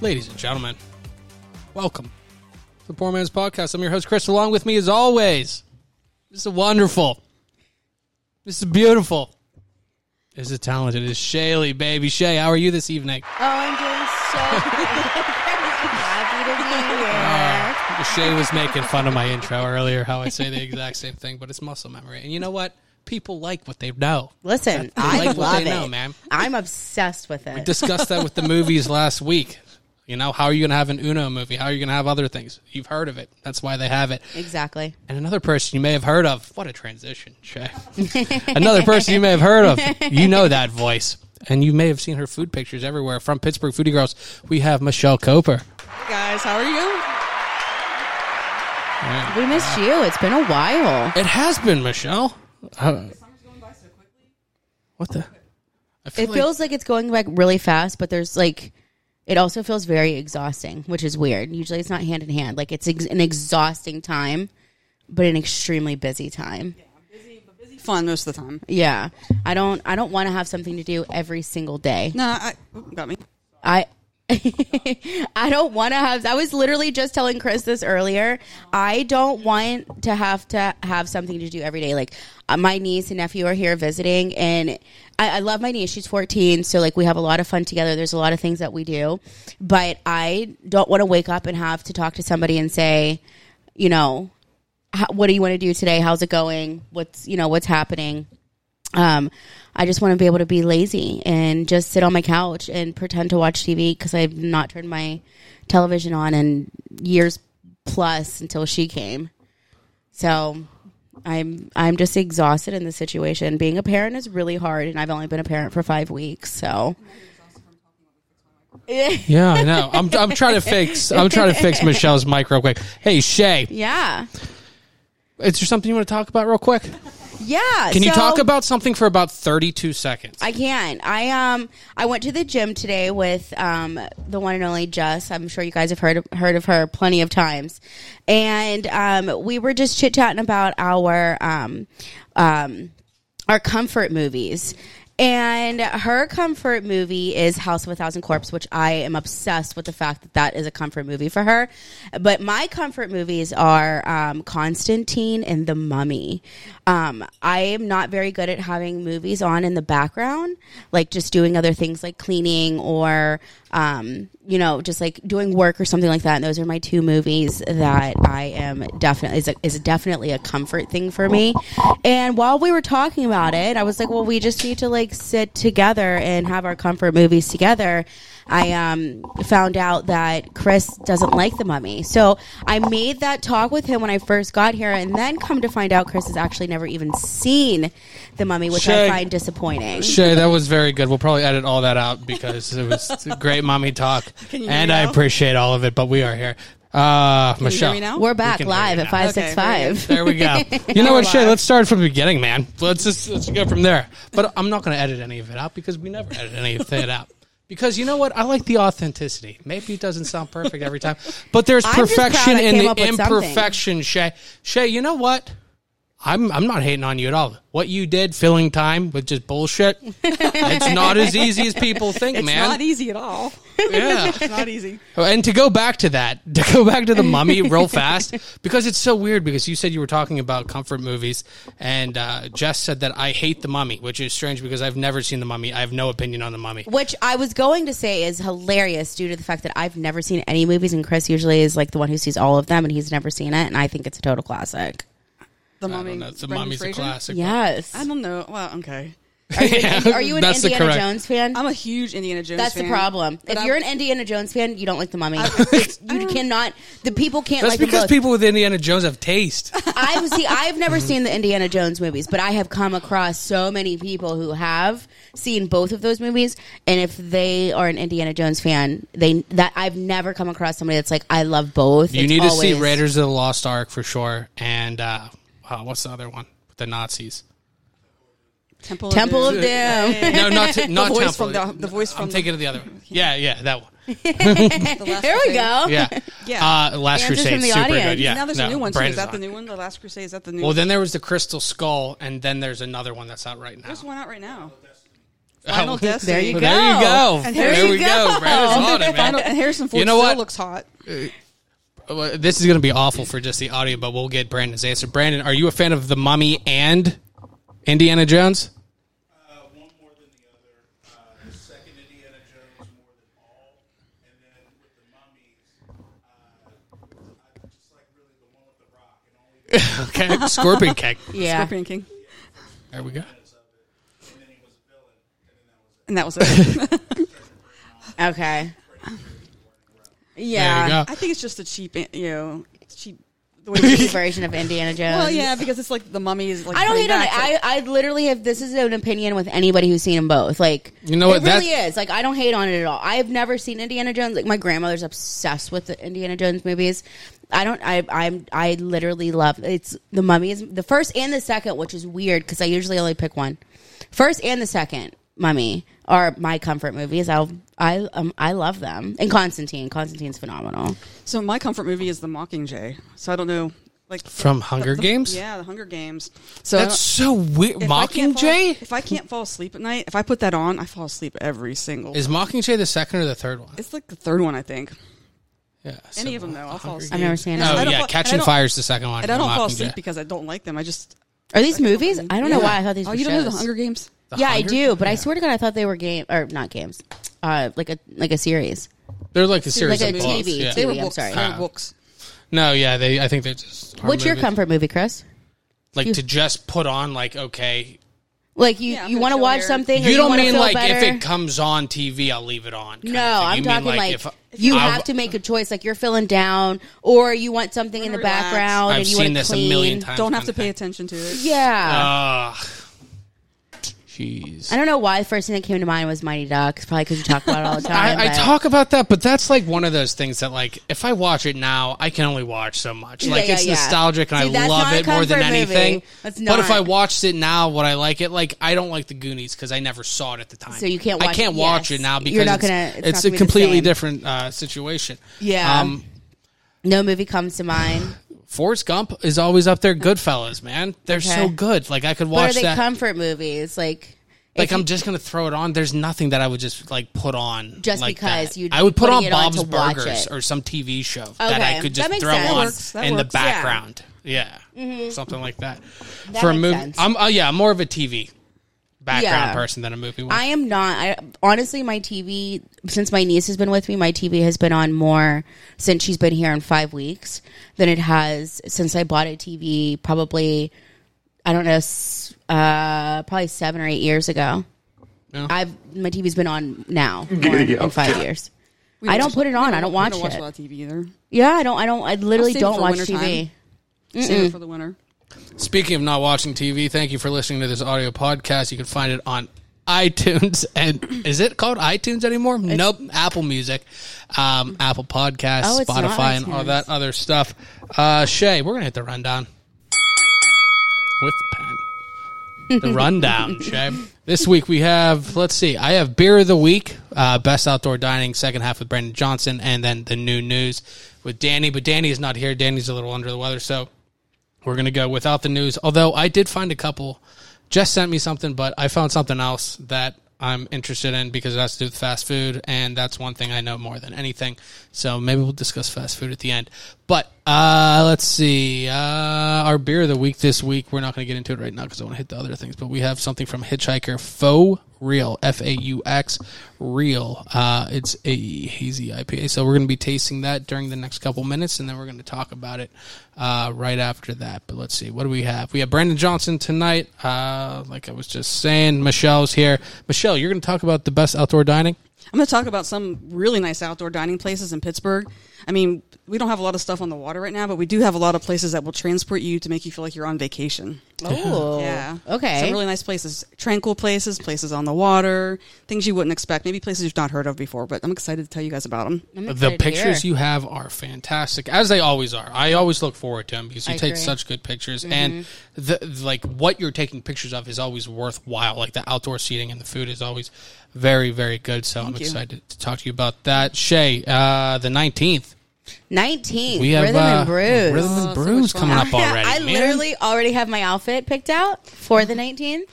Ladies and gentlemen, welcome to the Poor Man's Podcast. I'm your host, Chris. Along with me, as always, this is wonderful. This is beautiful. This is talented. It's Shaylee, baby. Shay, how are you this evening? Oh, I'm doing so good. Happy to be here. Shay was making fun of my intro earlier, how I say the exact same thing, but it's muscle memory. And you know what? People like what they know. Listen, I like love what they know, man. I'm obsessed with it. We discussed that with the movies last week. You know, how are you going to have an Uno movie? How are you going to have other things? You've heard of it. That's why they have it. Exactly. And another person you may have heard of. What a transition, Shay. Another person you may have heard of. You know that voice. And you may have seen her food pictures everywhere. From Pittsburgh Foodie Girls, we have Michelle Koper. Hey, guys. How are you? Yeah. We missed you. It's been a while. It has been, Michelle. The summer's going by so quickly. What the? It feels like it's going by really fast, but there's like... It also feels very exhausting, which is weird. Usually it's not hand in hand. Like, it's an exhausting time, but an extremely busy time. Yeah, I'm busy, but busy fun most of the time. Yeah. I don't want to have something to do every single day. No, I don't want to have... I was literally just telling Chris this earlier. I don't want to have something to do every day. Like, my niece and nephew are here visiting, and... I love my niece. She's 14, so like we have a lot of fun together. There's a lot of things that we do, but I don't want to wake up and have to talk to somebody and say, you know, what do you want to do today? How's it going? What's happening? I just want to be able to be lazy and just sit on my couch and pretend to watch TV because I've not turned my television on in years plus until she came. So. I'm just exhausted in this situation. Being a parent is really hard, and I've only been a parent for 5 weeks. So, yeah, I know. I'm trying to fix Michelle's mic real quick. Hey, Shay. Yeah. Is there something you want to talk about real quick? Yeah. Can you talk about something for about 32 seconds? I can. I went to the gym today with the one and only Jess. I'm sure you guys have heard of her plenty of times. And we were just chit-chatting about our comfort movies. And her comfort movie is House of a Thousand Corpses, which I am obsessed with the fact that that is a comfort movie for her. But my comfort movies are Constantine and The Mummy. I am not very good at having movies on in the background, like just doing other things like cleaning or, you know, just like doing work or something like that. And those are my two movies that I am definitely a comfort thing for me. And while we were talking about it, I was like, well, we just need to like, sit together and have our comfort movies together. I found out that Chris doesn't like The Mummy. So I made that talk with him when I first got here, and then come to find out Chris has actually never even seen The Mummy, which Shay, I find disappointing. Shay, that was very good. We'll probably edit all that out because it was great mommy talk, and I appreciate all of it, but we are here. Michelle, you hear me now? We're back live at 565. There we go. You know what, Shay? Let's start from the beginning, man. Let's go from there. But I'm not going to edit any of it out because we never edit any of it out. Because you know what? I like the authenticity. Maybe it doesn't sound perfect every time, but there's perfection in the imperfection, Shay. Shay, you know what? I'm not hating on you at all. What you did, filling time with just bullshit, it's not as easy as people think, man. It's not easy at all. Yeah. It's not easy. And to go back to The Mummy real fast, because it's so weird, because you said you were talking about comfort movies, and Jess said that I hate The Mummy, which is strange because I've never seen The Mummy. I have no opinion on The Mummy. Which I was going to say is hilarious due to the fact that I've never seen any movies, and Chris usually is like the one who sees all of them, and he's never seen it, and I think it's a total classic. The Mummy's a classic. Yes. I don't know. Well, okay. Are you an Indiana Jones fan? I'm a huge Indiana Jones fan. That's the problem. But if you're an Indiana Jones fan, you don't like The Mummy. You cannot. The people can't like them both. That's because people with Indiana Jones have taste. I've never seen the Indiana Jones movies, but I have come across so many people who have seen both of those movies, and if they are an Indiana Jones fan, I've never come across somebody that's like, I love both. You need to see Raiders of the Lost Ark for sure, and what's the other one? The Nazis. Temple of Doom. No, not the voice Temple. The voice from I'm thinking of the other one. Yeah, that one. There we go. Yeah. Last Crusade, super good. Yeah. Now there's a new one. Is that the new one? The Last Crusade, is that the new one? Well, then there was The Crystal Skull, and then there's another one that's out right now. There's one out right now. Final Destiny. There you go. There you go. And there we go. Harrison Ford still looks hot. This is going to be awful for just the audio, but we'll get Brandon's answer. Brandon, are you a fan of The Mummy and Indiana Jones? One more than the other. The second Indiana Jones more than all. And then with The Mummies, I just like really the one with the rock. And only okay, Scorpion King. Yeah. Scorpion King. There we go. And then he was a villain. And that was it. Okay. Yeah, I think it's just a cheap version of Indiana Jones. Well, yeah, because it's like The Mummy is like. I don't hate on it. I literally have. This is an opinion with anybody who's seen them both. Like, you know what? It really is. Like, I don't hate on it at all. I've never seen Indiana Jones. Like, my grandmother's obsessed with the Indiana Jones movies. I literally love. It's The Mummy is the first and the second, which is weird because I usually only pick one. First and the second Mummy are my comfort movies. I love them. And Constantine's phenomenal. So my comfort movie is The Mockingjay. So I don't know, like from Hunger Games. Yeah, The Hunger Games. So that's so weird. Mockingjay. If I can't fall asleep at night, if I put that on, I fall asleep every single. Is Mockingjay the second or the third one? It's like the third one, I think. Yeah. So any of them though, I'll fall asleep. I've never seen it. Oh yeah, Catching Fire's the second one. And I don't fall asleep because I don't like them. I just are these movies? I don't know why I thought these. Oh, you don't know The Hunger Games? Yeah, I do, but yeah. I swear to God, I thought they were game or not games, like a series. They're like a series, like of a TV. Yeah. They were books. I'm sorry, they were books. No, yeah, they. I think they're just. What's your comfort movie, Chris? Like to just put on, like okay, like you want to watch something. You don't mean like better? If it comes on TV, I'll leave it on. No, I'm talking like if you have to make a choice, like you're feeling down, or you want something in the background. I've seen this a million times. Don't have to pay attention to it. Yeah. Jeez. I don't know why the first thing that came to mind was Mighty Ducks, probably because you talk about it all the time. I talk about that, but that's like one of those things that like if I watch it now, I can only watch so much. Like it's nostalgic and I love it more than anything. But if I watched it now, would I like it? Like I don't like The Goonies because I never saw it at the time. So you can't watch it. I can't watch it now because it's a completely different situation. Yeah. No movie comes to mind. Forrest Gump is always up there. Goodfellas, man, they're so good. Like I could watch. But are they comfort movies? Like I'm just gonna throw it on. There's nothing that I would just like put on just like because you. I would put on Bob's Burgers or some TV show that I could just throw on in the background. Yeah, something like that. That for a movie, sense. I'm I'm more of a TV background person than a movie one. I am not. Honestly, my TV, since my niece has been with me, my TV has been on more since she's been here in 5 weeks than it has since I bought a TV probably, I don't know, probably 7 or 8 years ago. No. My TV's been on now in 5 years. I don't put it on. I don't watch it. I don't watch a lot of TV either. Yeah, I literally don't watch TV. Save it for the winter. Speaking of not watching TV, thank you for listening to this audio podcast. You can find it on iTunes. And is it called iTunes anymore? Nope. Apple Music, Apple Podcasts, Spotify, and all that other stuff. Shay, we're going to hit the rundown. With the pen. The rundown, Shay. This week we have, I have Beer of the Week, Best Outdoor Dining, second half with Brandon Johnson, and then the new news with Danny. But Danny is not here. Danny's a little under the weather, so... we're going to go without the news, although I did find a couple. Jess sent me something, but I found something else that I'm interested in because it has to do with fast food, and that's one thing I know more than anything. So maybe we'll discuss fast food at the end. But our beer of the week this week, we're not going to get into it right now because I want to hit the other things, but we have something from Hitchhiker Faux Real, F-A-U-X, Real. It's a hazy IPA. So we're going to be tasting that during the next couple minutes, and then we're going to talk about it right after that. But let's see. What do we have? We have Brandon Johnson tonight. Like I was just saying, Michelle's here. Michelle, you're going to talk about the best outdoor dining? I'm going to talk about some really nice outdoor dining places in Pittsburgh. I mean, we don't have a lot of stuff on the water right now, but we do have a lot of places that will transport you to make you feel like you're on vacation. Oh. Yeah. Okay. Some really nice places. Tranquil places, places on the water, things you wouldn't expect, maybe places you've not heard of before, but I'm excited to tell you guys about them. The pictures you have are fantastic, as they always are. I always look forward to them because you take such good pictures, and like what you're taking pictures of is always worthwhile. Like the outdoor seating and the food is always very, very good, so I'm excited to talk to you about that. Shay, the 19th. 19th, we have, Rhythm and Brews coming up already. I literally already have my outfit picked out for the 19th.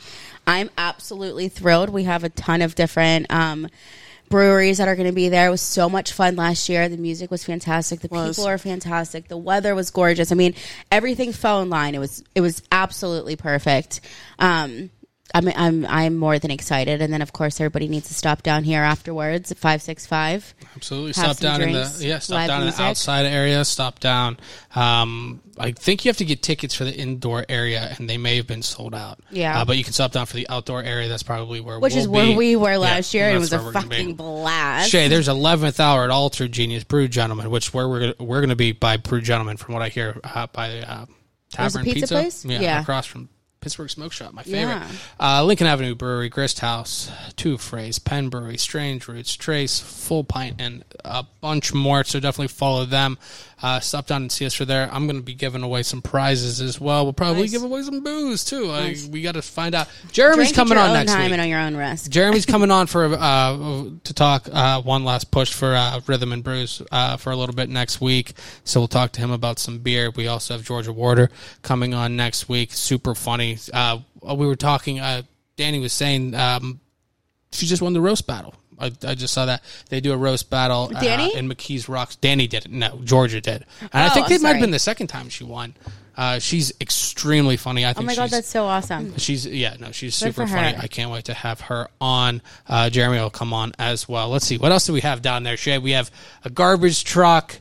I'm absolutely thrilled. We have a ton of different breweries that are going to be there. It was so much fun last year. The music was fantastic. The people are fantastic. The weather was gorgeous. I mean, everything fell in line. It was absolutely perfect. I'm more than excited, and then of course everybody needs to stop down here afterwards at 565. Absolutely, stop down drinks, in the outside area. Stop down. I think you have to get tickets for the indoor area, and they may have been sold out. Yeah, but you can stop down for the outdoor area. That's probably where which we'll is where be. We were last year. And it was a fucking blast. Shay, there's 11th hour at All True Genius Brew Gentlemen, which where we're going to be by Brew Gentlemen, from what I hear, by the Tavern pizza place. Yeah, across from Pittsburgh Smoke Shop, my favorite. Yeah. Lincoln Avenue Brewery, Grist House, Two Phrase, Penn Brewery, Strange Roots, Trace, Full Pint, and a bunch more. So definitely follow them. Stop down and see us for there. I'm going to be giving away some prizes as well. We'll probably give away some booze too. Nice. We got to find out. Jeremy's coming on next week. And on your own risk. Jeremy's coming on for to talk one last push for Rhythm and Brews for a little bit next week. So we'll talk to him about some beer. We also have Georgia Warder coming on next week. Super funny. We were talking, Danny was saying she just won the roast battle. I just saw that. They do a roast battle in McKees Rocks. Danny did it. No, Georgia did. And I think it might have been the second time she won. She's extremely funny. I think. Oh my God, that's so awesome. She's good, super funny. I can't wait to have her on. Jeremy will come on as well. Let's see. What else do we have down there, Shay? We have a garbage truck.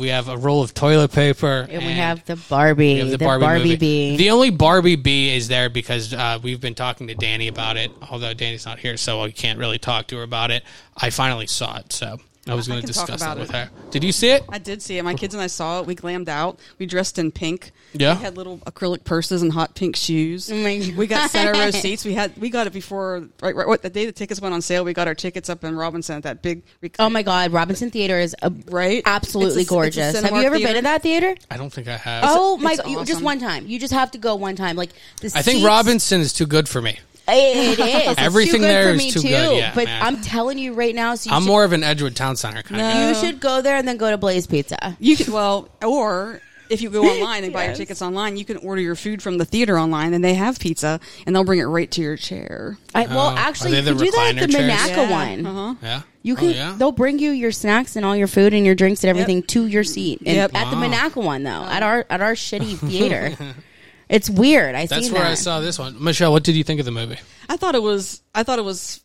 We have a roll of toilet paper. And we have the Barbie. We have the Barbie bee. The only Barbie bee is there because we've been talking to Danny about it, although Danny's not here, so I can't really talk to her about it. I finally saw it, so I was going to discuss that with her. Did you see it? I did see it. My kids and I saw it. We glammed out. We dressed in pink. Yeah. We had little acrylic purses and hot pink shoes. Oh my God. We got center row seats. We got it before the day the tickets went on sale. We got our tickets up in Robinson at that big. Oh my God, Robinson Theater is absolutely gorgeous. Have you ever been to that theater? I don't think I have. Oh my! Awesome. Just one time. You just have to go one time. Like the I think Robinson is too good for me. It is. Everything there is too good. Yeah, but man. I'm telling you right now. So I'm more of an Edgewood Town Center kind of guy. You should go there and then go to Blaze Pizza. You could, or if you go online and buy your tickets online, you can order your food from the theater online, and they have pizza, and they'll bring it right to your chair. You can do that at the Monaca one. Uh-huh. Yeah. You can. They'll bring you your snacks and all your food and your drinks and everything to your seat. And at the Monaca one, though, at our shitty theater. It's weird. That's where I saw this one. Michelle, what did you think of the movie? I thought it was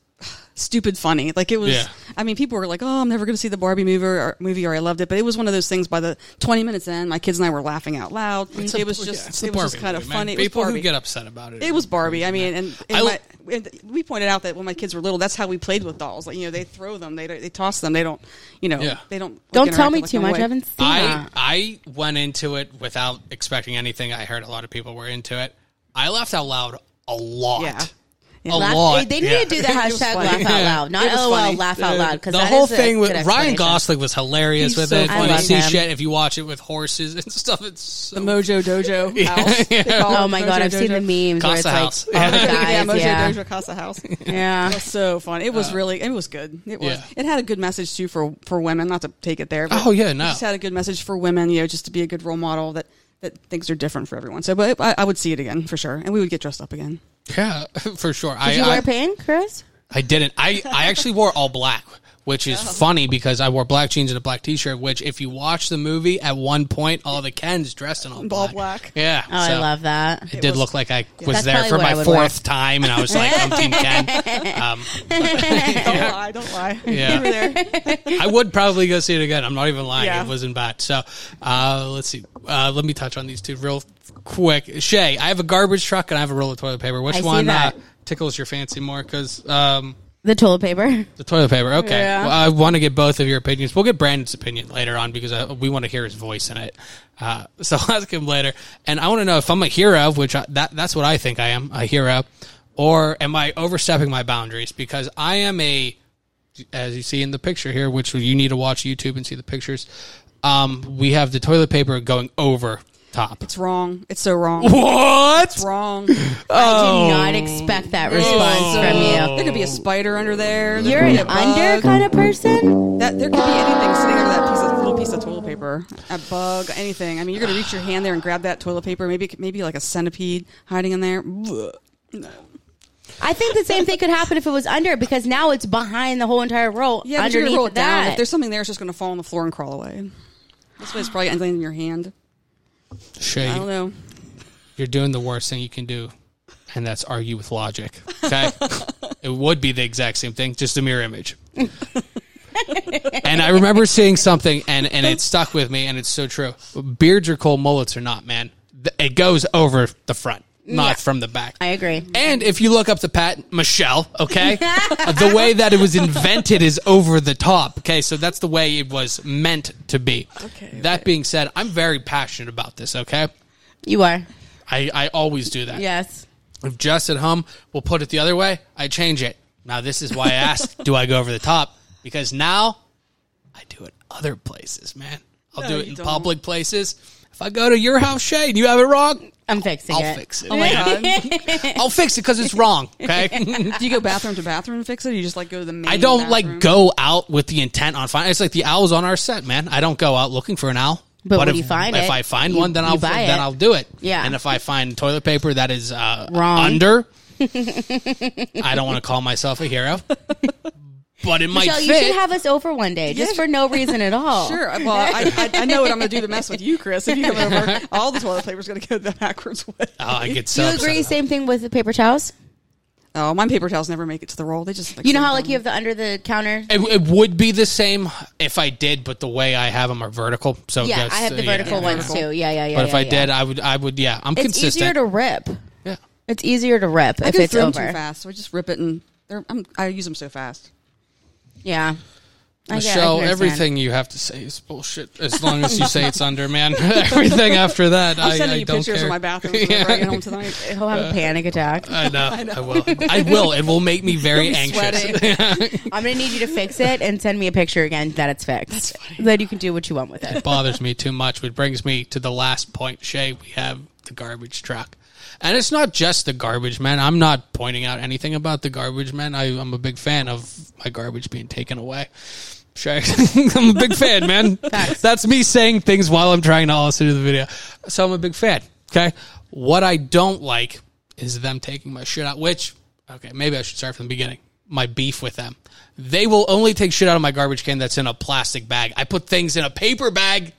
stupid funny. Like it was. Yeah. I mean, people were like, "Oh, I'm never going to see the Barbie movie," or I loved it. But it was one of those things. By the 20 minutes in, my kids and I were laughing out loud. It was just kind of funny. People who get upset about it. It was Barbie. I mean, and we pointed out that when my kids were little, that's how we played with dolls. Like, you know, they throw them, they toss them, they don't, you know, they don't. Don't tell me too much. I haven't seen it. I went into it without expecting anything. I heard a lot of people were into it. I laughed out loud a lot. Yeah. They need to do the hashtag laugh out loud, not LOL laugh out loud. Because the whole thing with Ryan Gosling was hilarious with it. When you see shit, if you watch it with horses and stuff, it's so the Mojo Dojo house. Oh my God, I've seen the memes. Casa House, all the guys, Mojo Dojo Casa House. Yeah, it was so fun. It was really, it was good. It was. It had a good message too for women. Not to take it there. But it just had a good message for women. You know, just to be a good role model that things are different for everyone. So, but I would see it again for sure, and we would get dressed up again. Yeah, for sure. Did you wear pink, Chris? I didn't. I actually wore all black. which is funny because I wore black jeans and a black T-shirt, which if you watch the movie, at one point, all the Kens dressed in all black. All black. Yeah. Oh, so I love that. It did was, look like I was there for my fourth time, and I was like, I'm Team Ken. Don't lie. Yeah. You were there. I would probably go see it again. I'm not even lying. Yeah. It wasn't bad. So let's see. Let me touch on these two real quick. Shay, I have a garbage truck, and I have a roll of toilet paper. Which one tickles your fancy more? Because... the toilet paper. The toilet paper, okay. Yeah. Well, I want to get both of your opinions. We'll get Brandon's opinion later on because we want to hear his voice in it. So I'll ask him later. And I want to know if I'm a hero, which that's what I think I am, a hero, or am I overstepping my boundaries? Because I am a, as you see in the picture here, which you need to watch YouTube and see the pictures, we have the toilet paper going over top. It's wrong. It's so wrong. What? It's wrong. I did not expect that response from you. There could be a spider under there. You're an under kind of person? There could be anything sitting under that little piece of toilet paper. A bug, anything. I mean, you're going to reach your hand there and grab that toilet paper. Maybe like a centipede hiding in there. No. I think the same thing could happen if it was under, because now it's behind the whole entire roll. Yeah, underneath you roll it down. If there's something there, it's just going to fall on the floor and crawl away. This way it's probably ending in your hand. Shay, I don't know. You're doing the worst thing you can do, and that's argue with logic. Okay, it would be the exact same thing, just a mirror image. And I remember seeing something, and it stuck with me, and it's so true. Beards are cool, mullets are not, man. It goes over the front, not from the back. I agree. And if you look up the patent, Michelle, okay, the way that it was invented is over the top. Okay, so that's the way it was meant to be. Okay. That being said, I'm very passionate about this, okay? You are. I always do that. Yes. If Jess at home will put it the other way, I change it. Now, this is why I asked, do I go over the top? Because now I do it other places, man. I'll do it in public places. If I go to your house, Shay, and you have it wrong, I'll fix it. Oh, my God. I'll fix it because it's wrong, okay? Do you go bathroom to bathroom and fix it, or you just, like, go to the main bathroom? Like, go out with the intent on finding. It's like the owl's on our set, man. I don't go out looking for an owl. But if you find it, if I find one, then I'll do it. Yeah. And if I find toilet paper that is wrong. Under, I don't want to call myself a hero. But it might fit. You should have us over one day, just for no reason at all. Sure. Well, I know what I'm going to do to mess with you, Chris. If you come over, all the toilet paper is going to go the backwards way. Oh, I get so upset. Do you agree? Same thing with the paper towels? Oh, my paper towels never make it to the roll. They just you know how like you have the under the counter. It would be the same if I did, but the way I have them are vertical. So yeah, I have the vertical ones too. Yeah. But if I did, I would. Yeah, I'm consistent. It's easier to rip. Yeah, it's easier to rip if it's over. I can throw them too fast. So I just rip it, and I use them so fast. Yeah. Michelle, everything you have to say is bullshit as long as you say it's under, man. Everything after that, I'm sending you pictures of my bathroom whenever I get home tonight. He'll have a panic attack. I know. I will. It will make me very anxious. I'm going to need you to fix it and send me a picture again that it's fixed. That's funny. Then you can do what you want with it. It bothers me too much, which brings me to the last point, Shay. We have the garbage truck. And it's not just the garbage man. I'm not pointing out anything about the garbage man. I'm a big fan of my garbage being taken away. Sure. I'm a big fan, man. Facts. That's me saying things while I'm trying to also do the video. So I'm a big fan, okay? What I don't like is them taking my shit out, which, okay, maybe I should start from the beginning. My beef with them. They will only take shit out of my garbage can that's in a plastic bag. I put things in a paper bag.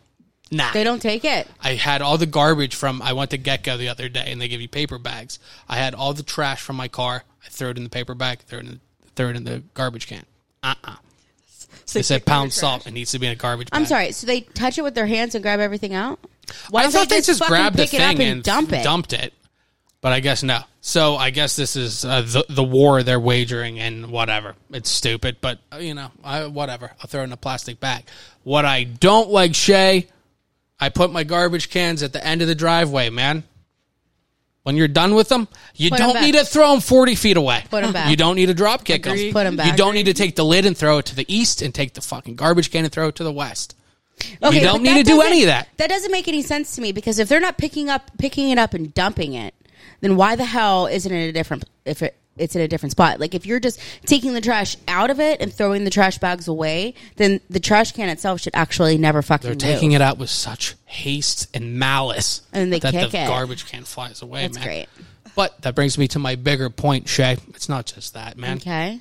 Nah. They don't take it. I had all the garbage I went to Get-Go the other day, and they give you paper bags. I had all the trash from my car. I threw it in the paper bag, threw it in the garbage can. So they said pound salt. It needs to be in a garbage bag. I'm sorry. So they touch it with their hands and grab everything out? I thought they just grabbed the thing and dumped it. But I guess no. So I guess this is the war they're wagering and whatever. It's stupid, but, whatever. I'll throw it in a plastic bag. What I don't like, Shay... I put my garbage cans at the end of the driveway, man. When you're done with them, you don't need to throw them 40 feet away. Put them back. You don't need to drop kick them. Put them back. You don't need to take the lid and throw it to the east and take the fucking garbage can and throw it to the west. Okay, you don't need to do any of that. That doesn't make any sense to me because if they're not picking it up and dumping it, then why the hell isn't it it's in a different spot? Like if you're just taking the trash out of it and throwing the trash bags away, then the trash can itself should actually never fucking move. They're taking it out with such haste and malice and they kick it. The garbage can flies away, man. That's great. But that brings me to my bigger point, Shay. It's not just that, man. Okay.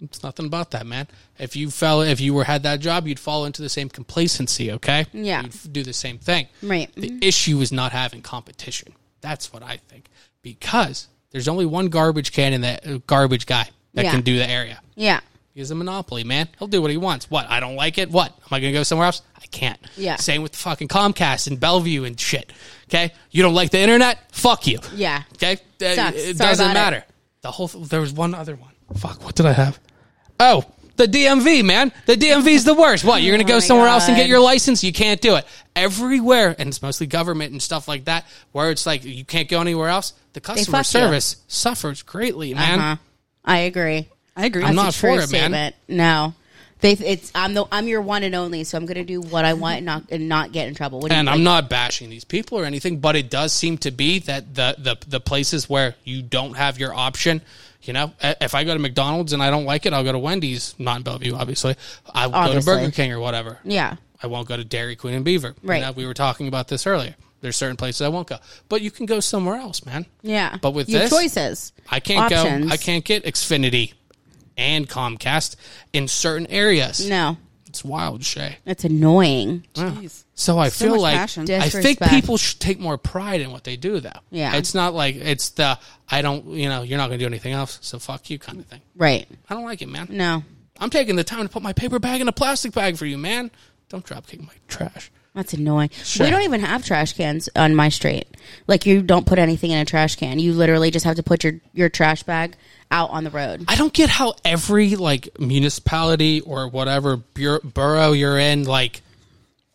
It's nothing about that, man. If you fell, if you were had that job, you'd fall into the same complacency, okay? Yeah. You'd do the same thing. Right. The issue is not having competition. That's what I think. Because there's only one garbage can in that garbage guy that can do the area. Yeah. He's a monopoly, man. He'll do what he wants. What? I don't like it. What? Am I going to go somewhere else? I can't. Yeah. Same with the fucking Comcast and Bellevue and shit. Okay? You don't like the internet? Fuck you. Yeah. Okay? Sucks. It doesn't matter. The whole there was one other one. Fuck, what did I have? Oh, the DMV, man. The DMV's the worst. What, you're going to go somewhere else and get your license? You can't do it. Everywhere, and it's mostly government and stuff like that, where it's like you can't go anywhere else. The customer service suffers greatly, man. Uh-huh. I agree. I'm not for it, man. No. I'm your one and only, so I'm going to do what I want and not get in trouble. And I'm not bashing these people or anything, but it does seem to be that the places where you don't have your option. You know, if I go to McDonald's and I don't like it, I'll go to Wendy's, not in Bellevue, obviously. I will go to Burger King or whatever. Yeah. I won't go to Dairy Queen and Beaver. Right. You know, we were talking about this earlier. There's certain places I won't go. But you can go somewhere else, man. Yeah. But with your choices. I can't go. I can't get Xfinity and Comcast in certain areas. No. It's wild, Shay. That's annoying. Yeah. Jeez. So I feel like I think people should take more pride in what they do, though. Yeah. It's not like it's the, I don't, you know, you're not going to do anything else, so fuck you kind of thing. Right. I don't like it, man. No. I'm taking the time to put my paper bag in a plastic bag for you, man. Don't dropkick my trash. That's annoying. Sure. We don't even have trash cans on my street. Like, you don't put anything in a trash can. You literally just have to put your trash bag out on the road. I don't get how every, like, municipality or whatever borough you're in, like,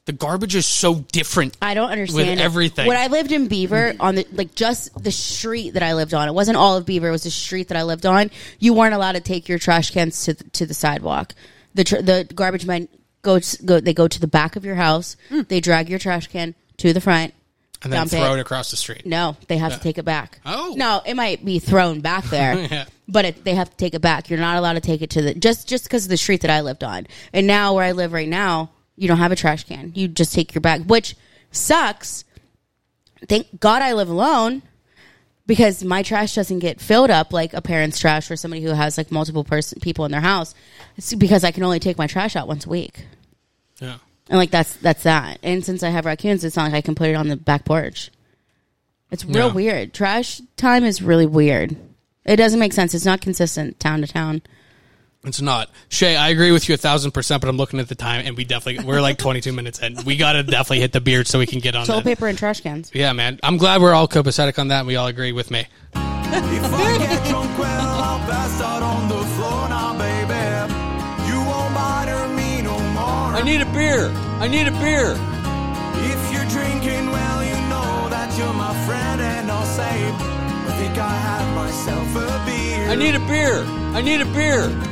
the garbage is so different. I don't understand with everything. When I lived in Beaver, on the just the street that I lived on, it wasn't all of Beaver, it was the street that I lived on, you weren't allowed to take your trash cans to the sidewalk. The garbage men... They go to the back of your house. They drag your trash can to the front. And then throw it across the street. No, they have to take it back. Oh. No, it might be thrown back there, but they have to take it back. You're not allowed to take it to the... Just because of the street that I lived on. And now where I live right now, you don't have a trash can. You just take your bag, which sucks. Thank God I live alone because my trash doesn't get filled up like a parent's trash or somebody who has like multiple people in their house. It's because I can only take my trash out once a week. Yeah. And like that's that. And since I have raccoons, it's not like I can put it on the back porch. It's real weird. Trash time is really weird. It doesn't make sense. It's not consistent town to town. It's not. Shay, I agree with you 1,000%, but I'm looking at the time and we're like 22 minutes in. We got to definitely hit the beard so we can get on toilet paper and trash cans. Yeah, man. I'm glad we're all copacetic on that and we all agree with me. If I get drunk, well, I'll pass out on the floor now, baby. You won't bother me no more. I need a beer. If you're drinking, well, you know that you're my friend and I'll say, I think I have myself a beer. I need a beer.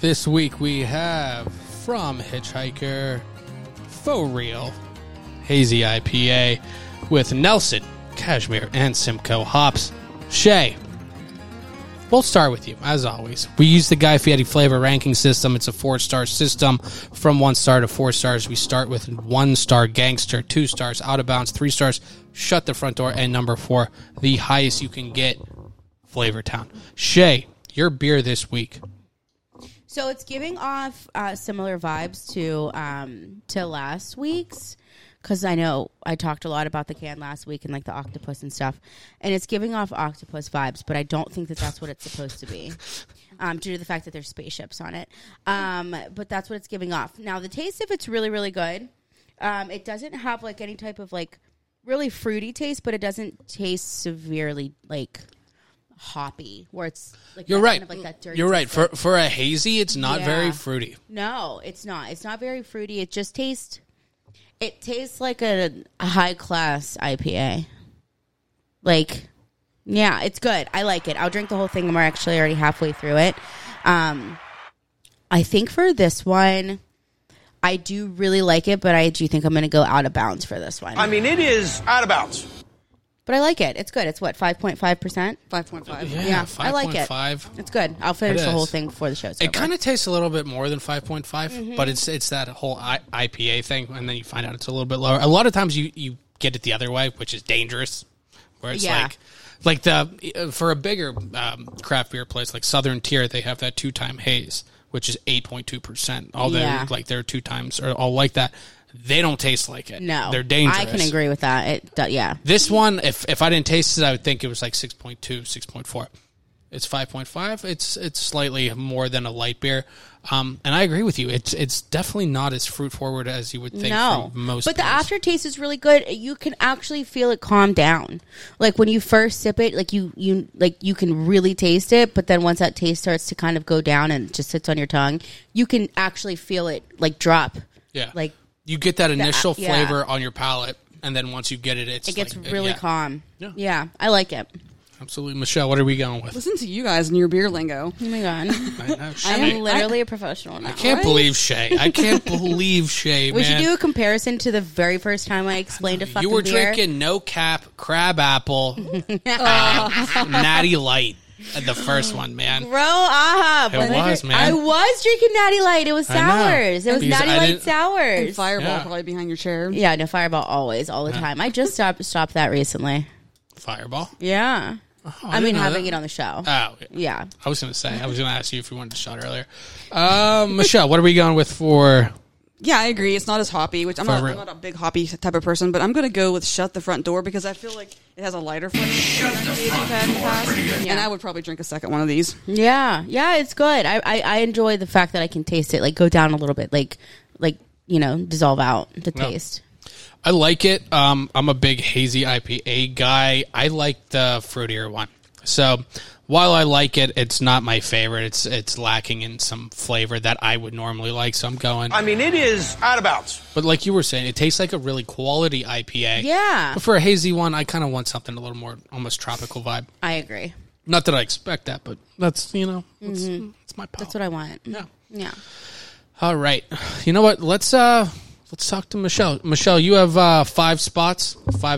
This week we have from Hitchhiker Faux Real Hazy IPA with Nelson, Cashmere, and Simcoe hops. Shay, we'll start with you, as always. We use the Guy Fieri flavor ranking system. It's a 4-star system. From 1 star to 4 stars, we start with 1 star Gangster, 2 stars Out of Bounds, 3 stars Shut the Front Door, and number 4, the highest you can get, Flavor Town. Shay, your beer this week. So it's giving off similar vibes to last week's, because I know I talked a lot about the can last week and like the octopus and stuff, and it's giving off octopus vibes, but I don't think that that's what it's supposed to be, due to the fact that there's spaceships on it. But that's what it's giving off. Now the taste of it's really, really good. It doesn't have like any type of like really fruity taste, but it doesn't taste severely like hoppy, where it's like you're right. Kind of like that dirty stuff. For a hazy, it's not very fruity. No, it's not. It's not very fruity. It just tastes. It tastes like a high class IPA. Like, yeah, it's good. I like it. I'll drink the whole thing. And we're actually already halfway through it. I think for this one, I do really like it, but I do think I'm going to go out of bounds for this one. I mean, it is out of bounds. But I like it. It's good. It's what, 5.5%? 5.5. Yeah, 5. I like it. 5. It's good. I'll finish the whole thing before the show's over. It kind of tastes a little bit more than 5.5, but it's that whole IPA thing, and then you find out it's a little bit lower. A lot of times you get it the other way, which is dangerous, where it's like Like for a bigger craft beer place like Southern Tier, they have that 2-time haze, which is 8.2%. All their like their 2 times or all like that. They don't taste like it. No, they're dangerous. I can agree with that. Yeah. This one, if I didn't taste it, I would think it was like 6.2, 6.4. It's 5.5. It's slightly more than a light beer, and I agree with you. It's definitely not as fruit forward as you would think. No, from most. But beers. The aftertaste is really good. You can actually feel it calm down. Like when you first sip it, like you can really taste it. But then once that taste starts to kind of go down and it just sits on your tongue, you can actually feel it like drop. Yeah, like you get that initial flavor on your palate, and then once you get it, it gets like, really calm. Yeah, I like it. Absolutely. Michelle, what are we going with? Listen to you guys and your beer lingo. Oh, my God. I know, Shay. I am literally a professional now. I can't believe Shay. Would you do a comparison to the very first time I explained a fucking beer? You were drinking no cap, crab apple, natty light. The first one, man. Bro, It was, man. I was drinking Natty Light. It was sours. It was Natty Light sours. And Fireball probably behind your chair. Yeah, no, Fireball always, all the time. I just stopped that recently. Fireball? Yeah. Oh, I mean, having it on the show. Oh, yeah. I was going to ask you if you wanted to shot earlier. Michelle, what are we going with for... Yeah, I agree. It's not as hoppy, which I'm not a big hoppy type of person, but I'm going to go with Shut the Front Door because I feel like it has a lighter flavor. Shut the Front Door. Yeah. And I would probably drink a second one of these. Yeah. Yeah, it's good. I enjoy the fact that I can taste it, like go down a little bit, like you know, dissolve out the taste. I like it. I'm a big hazy IPA guy. I like the fruitier one. So while I like it, it's not my favorite. It's lacking in some flavor that I would normally like, so I'm going... I mean, it is out of bounds. But like you were saying, it tastes like a really quality IPA. Yeah. But for a hazy one, I kind of want something a little more almost tropical vibe. I agree. Not that I expect that, but that's, you know, it's my palate. That's what I want. Yeah. Yeah. All right. You know what? Let's talk to Michelle. Michelle, you have 5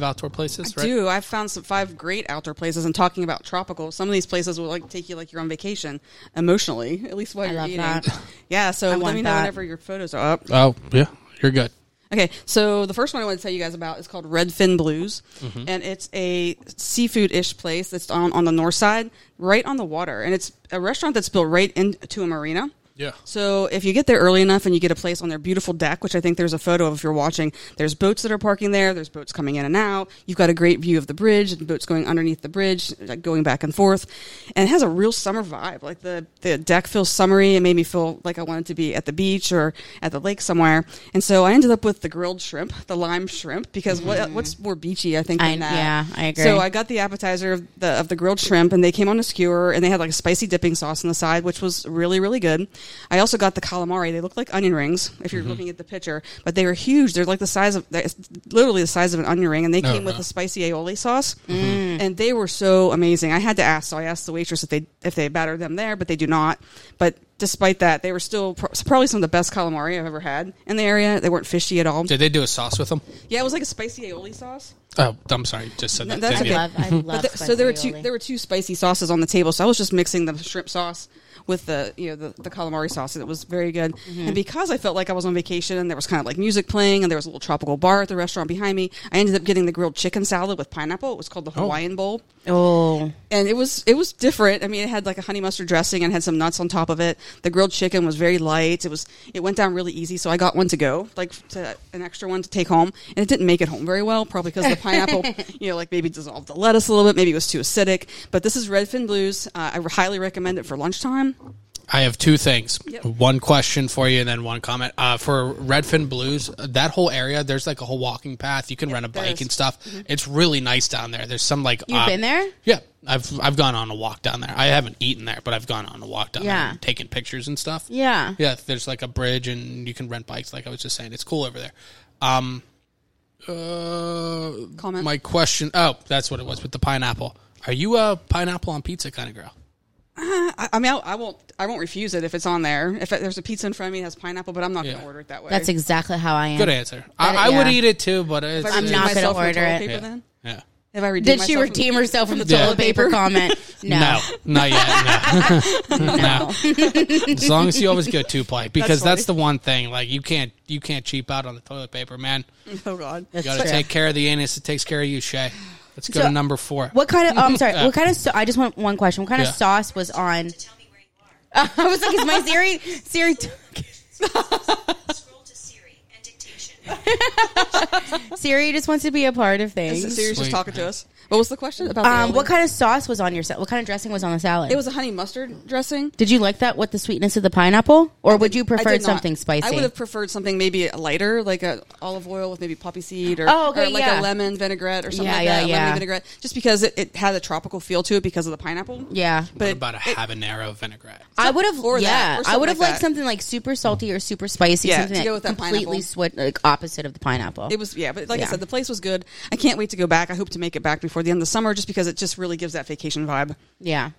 outdoor places, right? I do. I've found 5 great outdoor places. And talking about tropical, some of these places will like take you like you're on vacation emotionally, at least while you're eating. That. Yeah, so let me know whenever your photos are up. Oh, yeah. You're good. Okay, so the first one I want to tell you guys about is called Redfin Blues, and it's a seafood-ish place that's on the north side, right on the water. And it's a restaurant that's built right into a marina. Yeah. So if you get there early enough and you get a place on their beautiful deck, which I think there's a photo of if you're watching, there's boats that are parking there. There's boats coming in and out. You've got a great view of the bridge and boats going underneath the bridge, like going back and forth. And it has a real summer vibe. Like the deck feels summery. It made me feel like I wanted to be at the beach or at the lake somewhere. And so I ended up with the grilled shrimp, the lime shrimp, because what's more beachy, I think, than that? Yeah, I agree. So I got the appetizer of the grilled shrimp, and they came on a skewer, and they had like a spicy dipping sauce on the side, which was really, really good. I also got the calamari. They look like onion rings if you're looking at the picture, but they were huge. They're like literally the size of an onion ring, and they came with a spicy aioli sauce, and they were so amazing. I had to ask, so I asked the waitress if they batter them there, but they do not. But despite that, they were still probably some of the best calamari I've ever had in the area. They weren't fishy at all. Did they do a sauce with them? Yeah, it was like a spicy aioli sauce. Oh, I'm sorry. Just said that. That's okay. I love spicy aioli. So there were two spicy sauces on the table, so I was just mixing the shrimp sauce with the calamari sauce, and it was very good. And because I felt like I was on vacation and there was kind of like music playing and there was a little tropical bar at the restaurant behind me, I ended up getting the grilled chicken salad with pineapple. It was called the Hawaiian Bowl. Oh. And it was different. I mean, it had like a honey mustard dressing and had some nuts on top of it. The grilled chicken was very light. It went down really easy, so I got one to go, an extra one to take home, and it didn't make it home very well, probably because the pineapple, you know, like maybe dissolved the lettuce a little bit, maybe it was too acidic. But this is Redfin Blues. I highly recommend it for lunchtime. I have 2 things. Yep. One question for you and then one comment. For Redfin Blues, that whole area, there's like a whole walking path. You can rent a bike and stuff. It's really nice down there. There's some like... You've been there? Yeah. I've gone on a walk down there. I haven't eaten there, but I've gone on a walk down there and taken pictures and stuff. Yeah. Yeah, there's like a bridge and you can rent bikes, like I was just saying. It's cool over there. Comment? My question... Oh, that's what it was with the pineapple. Are you a pineapple on pizza kind of girl? I mean, I won't refuse it if it's on there. If there's a pizza in front of me that has pineapple, but I'm not going to order it that way. That's exactly how I am. Good answer. I would eat it too, but I'm not going to order it. Paper, then? Yeah. If I redeem Did she redeem herself from the toilet paper comment? No. Not yet. No. As long as you always go 2-ply, because that's the one thing. Like you can't cheap out on the toilet paper, man. Oh God, you got to take care of the anus. It takes care of you, Shay. Let's go to number 4. What kind of? I'm sorry. What kind of? I just want one question. What kind of sauce was on? To tell me where you are. I was like, is my Siri? Scroll to Siri and dictation. Siri just wants to be a part of things. Is Siri's just talking to us. What was the question about? What kind of sauce was on your salad? What kind of dressing was on the salad? It was a honey mustard dressing. Did you like that with the sweetness of the pineapple, or would you prefer something spicy? I would have preferred something maybe lighter, like a olive oil with maybe poppy seed, or like a lemon vinaigrette or something like that. Lemon vinaigrette, just because it had a tropical feel to it because of the pineapple. Yeah, but what about a habanero vinaigrette? I would have, I would have liked something like super salty or super spicy, something to go with that completely opposite of the pineapple. It was but like I said, the place was good. I can't wait to go back. I hope to make it back before the end of the summer, just because it just really gives that vacation vibe. Yeah.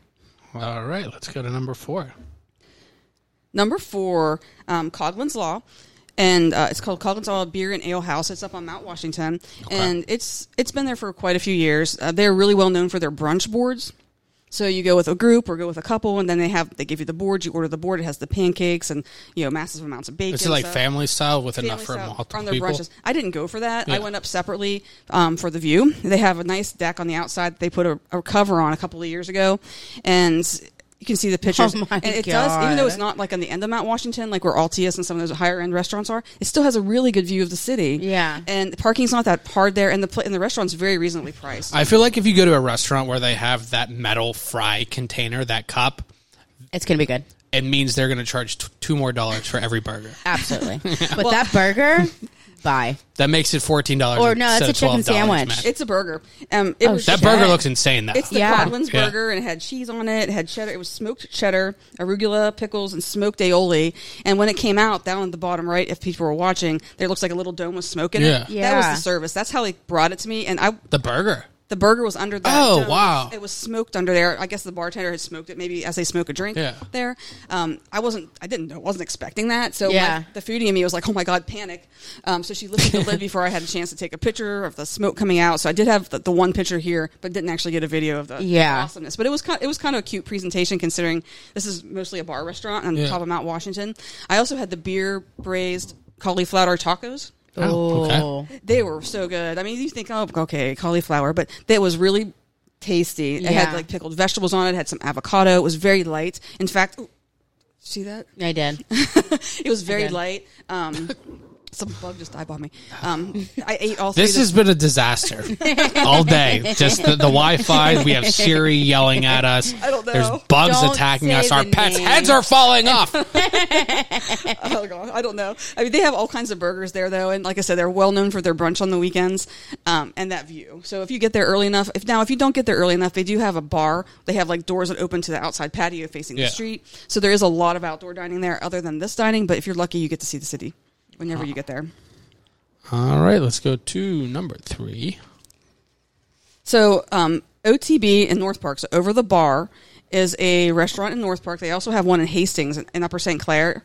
All right, let's go to number 4. Number 4, Coughlin's Law, and it's called Coughlin's Law Beer and Ale House. It's up on Mount Washington, and it's been there for quite a few years. They're really well known for their brunch boards. So you go with a group or go with a couple, and then they give you the board. You order the board. It has the pancakes and massive amounts of bacon. It's like family style with enough for multiple on their people. Brunches. I didn't go for that. Yeah. I went up separately for the view. They have a nice deck on the outside. They put a cover on a couple of years ago, and you can see the pictures. Oh my and it God. Does, even though it's not like on the end of Mount Washington, like where Altius and some of those higher end restaurants are, it still has a really good view of the city. Yeah, and the parking's not that hard there, and the restaurant's very reasonably priced. I feel like if you go to a restaurant where they have that metal fry container, that cup, it's gonna be good. It means they're gonna charge $2 more for every burger. Absolutely, but that burger. Bye. That makes it $14. Or no, that's a chicken sandwich. Man. It's a burger. That burger looks insane, though. It's the Coughlin's burger, and it had cheese on it. It had cheddar. It was smoked cheddar, arugula, pickles, and smoked aioli. And when it came out, down at the bottom right, if people were watching, there looks like a little dome with smoke in it. Yeah. That was the service. That's how they brought it to me. And the burger. The burger was under that. Oh, wow. It was smoked under there. I guess the bartender had smoked it maybe as they smoke a drink there. I wasn't expecting that. So the foodie in me was like, oh my God, panic. So she lifted the lid before I had a chance to take a picture of the smoke coming out. So I did have the one picture here, but didn't actually get a video of the awesomeness. But it was kind of a cute presentation, considering this is mostly a bar restaurant on top of Mount Washington. I also had the beer braised cauliflower tacos. Oh, okay. They were so good. I mean, you think, oh, okay, cauliflower, but that was really tasty. Yeah. It had like pickled vegetables on it. It had some avocado. It was very light. In fact, see that? I did. It was very light. Some bug just eyeballed me. I ate all three. This has been a disaster all day. Just the Wi-Fi. We have Siri yelling at us. I don't know. There's bugs attacking us. Our pets' heads are falling off. Oh, God. I don't know. I mean, they have all kinds of burgers there, though. And like I said, they're well known for their brunch on the weekends and that view. So if you get there early enough. If you don't get there early enough, they do have a bar. They have like doors that open to the outside patio facing the street. So there is a lot of outdoor dining there other than this dining. But if you're lucky, you get to see the city whenever you get there. All right, let's go to number 3. So OTB in North Park, so Over the Bar, is a restaurant in North Park. They also have one in Hastings in Upper St. Clair,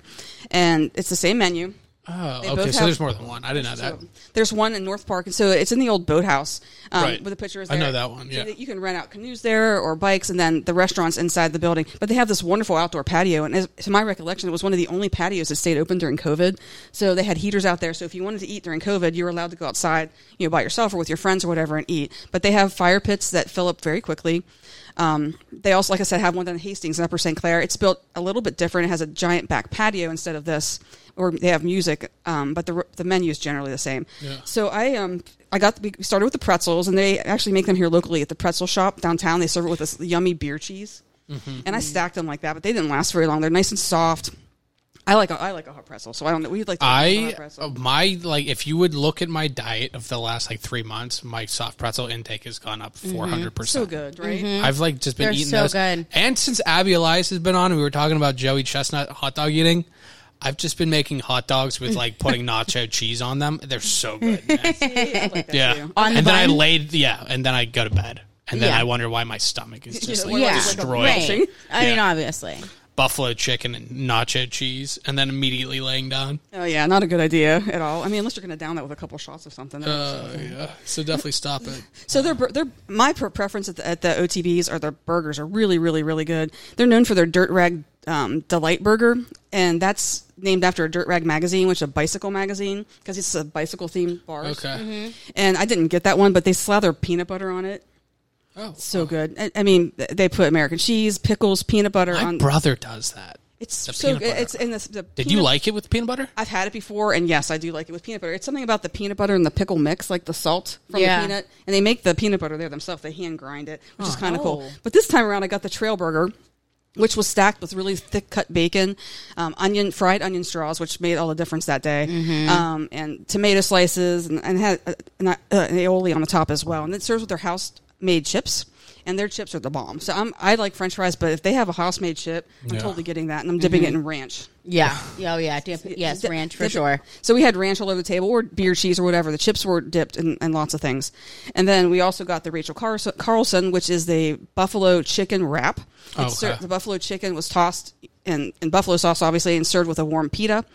and it's the same menu. Oh, okay, so there's more than one. I didn't know that. There's one in North Park, and so it's in the old boathouse with the pictures there. I know that one, yeah. So you can rent out canoes there or bikes, and then the restaurant's inside the building. But they have this wonderful outdoor patio, and to my recollection, it was one of the only patios that stayed open during COVID. So they had heaters out there, so if you wanted to eat during COVID, you were allowed to go outside by yourself or with your friends or whatever and eat. But they have fire pits that fill up very quickly. They also, like I said, have one in Hastings in Upper St. Clair. It's built a little bit different. It has a giant back patio instead of this. Or they have music, but the menu is generally the same. Yeah. So we started with the pretzels, and they actually make them here locally at the pretzel shop downtown. They serve it with this yummy beer cheese, and I stacked them like that, but they didn't last very long. They're nice and soft. I like a hot pretzel, so I don't know. We'd like to make a hot pretzel. If you would look at my diet of the last 3 months, my soft pretzel intake has gone up 400%. So good, right? Mm-hmm. I've just been eating those. They're so good. And since Abby Elias has been on, we were talking about Joey Chestnut hot dog eating. I've just been making hot dogs with putting nacho cheese on them. They're so good, man. See, I like that too. And then I go to bed, and then I wonder why my stomach is just destroyed. Right. I mean, obviously, buffalo chicken and nacho cheese, and then immediately laying down. Oh yeah, not a good idea at all. I mean, unless you're going to down that with a couple shots of something. So definitely stop it. So my preference at the OTBs are their burgers are really, really, really good. They're known for their Dirt Rag Delight Burger, and that's named after a Dirt Rag magazine, which is a bicycle magazine, because it's a bicycle-themed bar. Okay. Mm-hmm. And I didn't get that one, but they slather peanut butter on it. Oh. So good. I mean, they put American cheese, pickles, peanut butter on... My brother does that. It's so good. It's in the Did you like it with peanut butter? I've had it before, and yes, I do like it with peanut butter. It's something about the peanut butter and the pickle mix, like the salt from the peanut. And they make the peanut butter there themselves. They hand grind it, which is kind of cool. But this time around, I got the trail burger, which was stacked with really thick-cut bacon, fried onion straws, which made all the difference that day, and tomato slices, and had an aioli on the top as well. And it serves with their house-made chips. And their chips are the bomb. So I like French fries, but if they have a house-made chip, I'm totally getting that, and I'm dipping it in ranch. Yeah. Oh, yeah. Ranch for sure. So we had ranch all over the table, or beer cheese or whatever. The chips were dipped in lots of things. And then we also got the Rachel Carlson, which is the buffalo chicken wrap. The buffalo chicken was tossed in buffalo sauce, obviously, and served with a warm pita,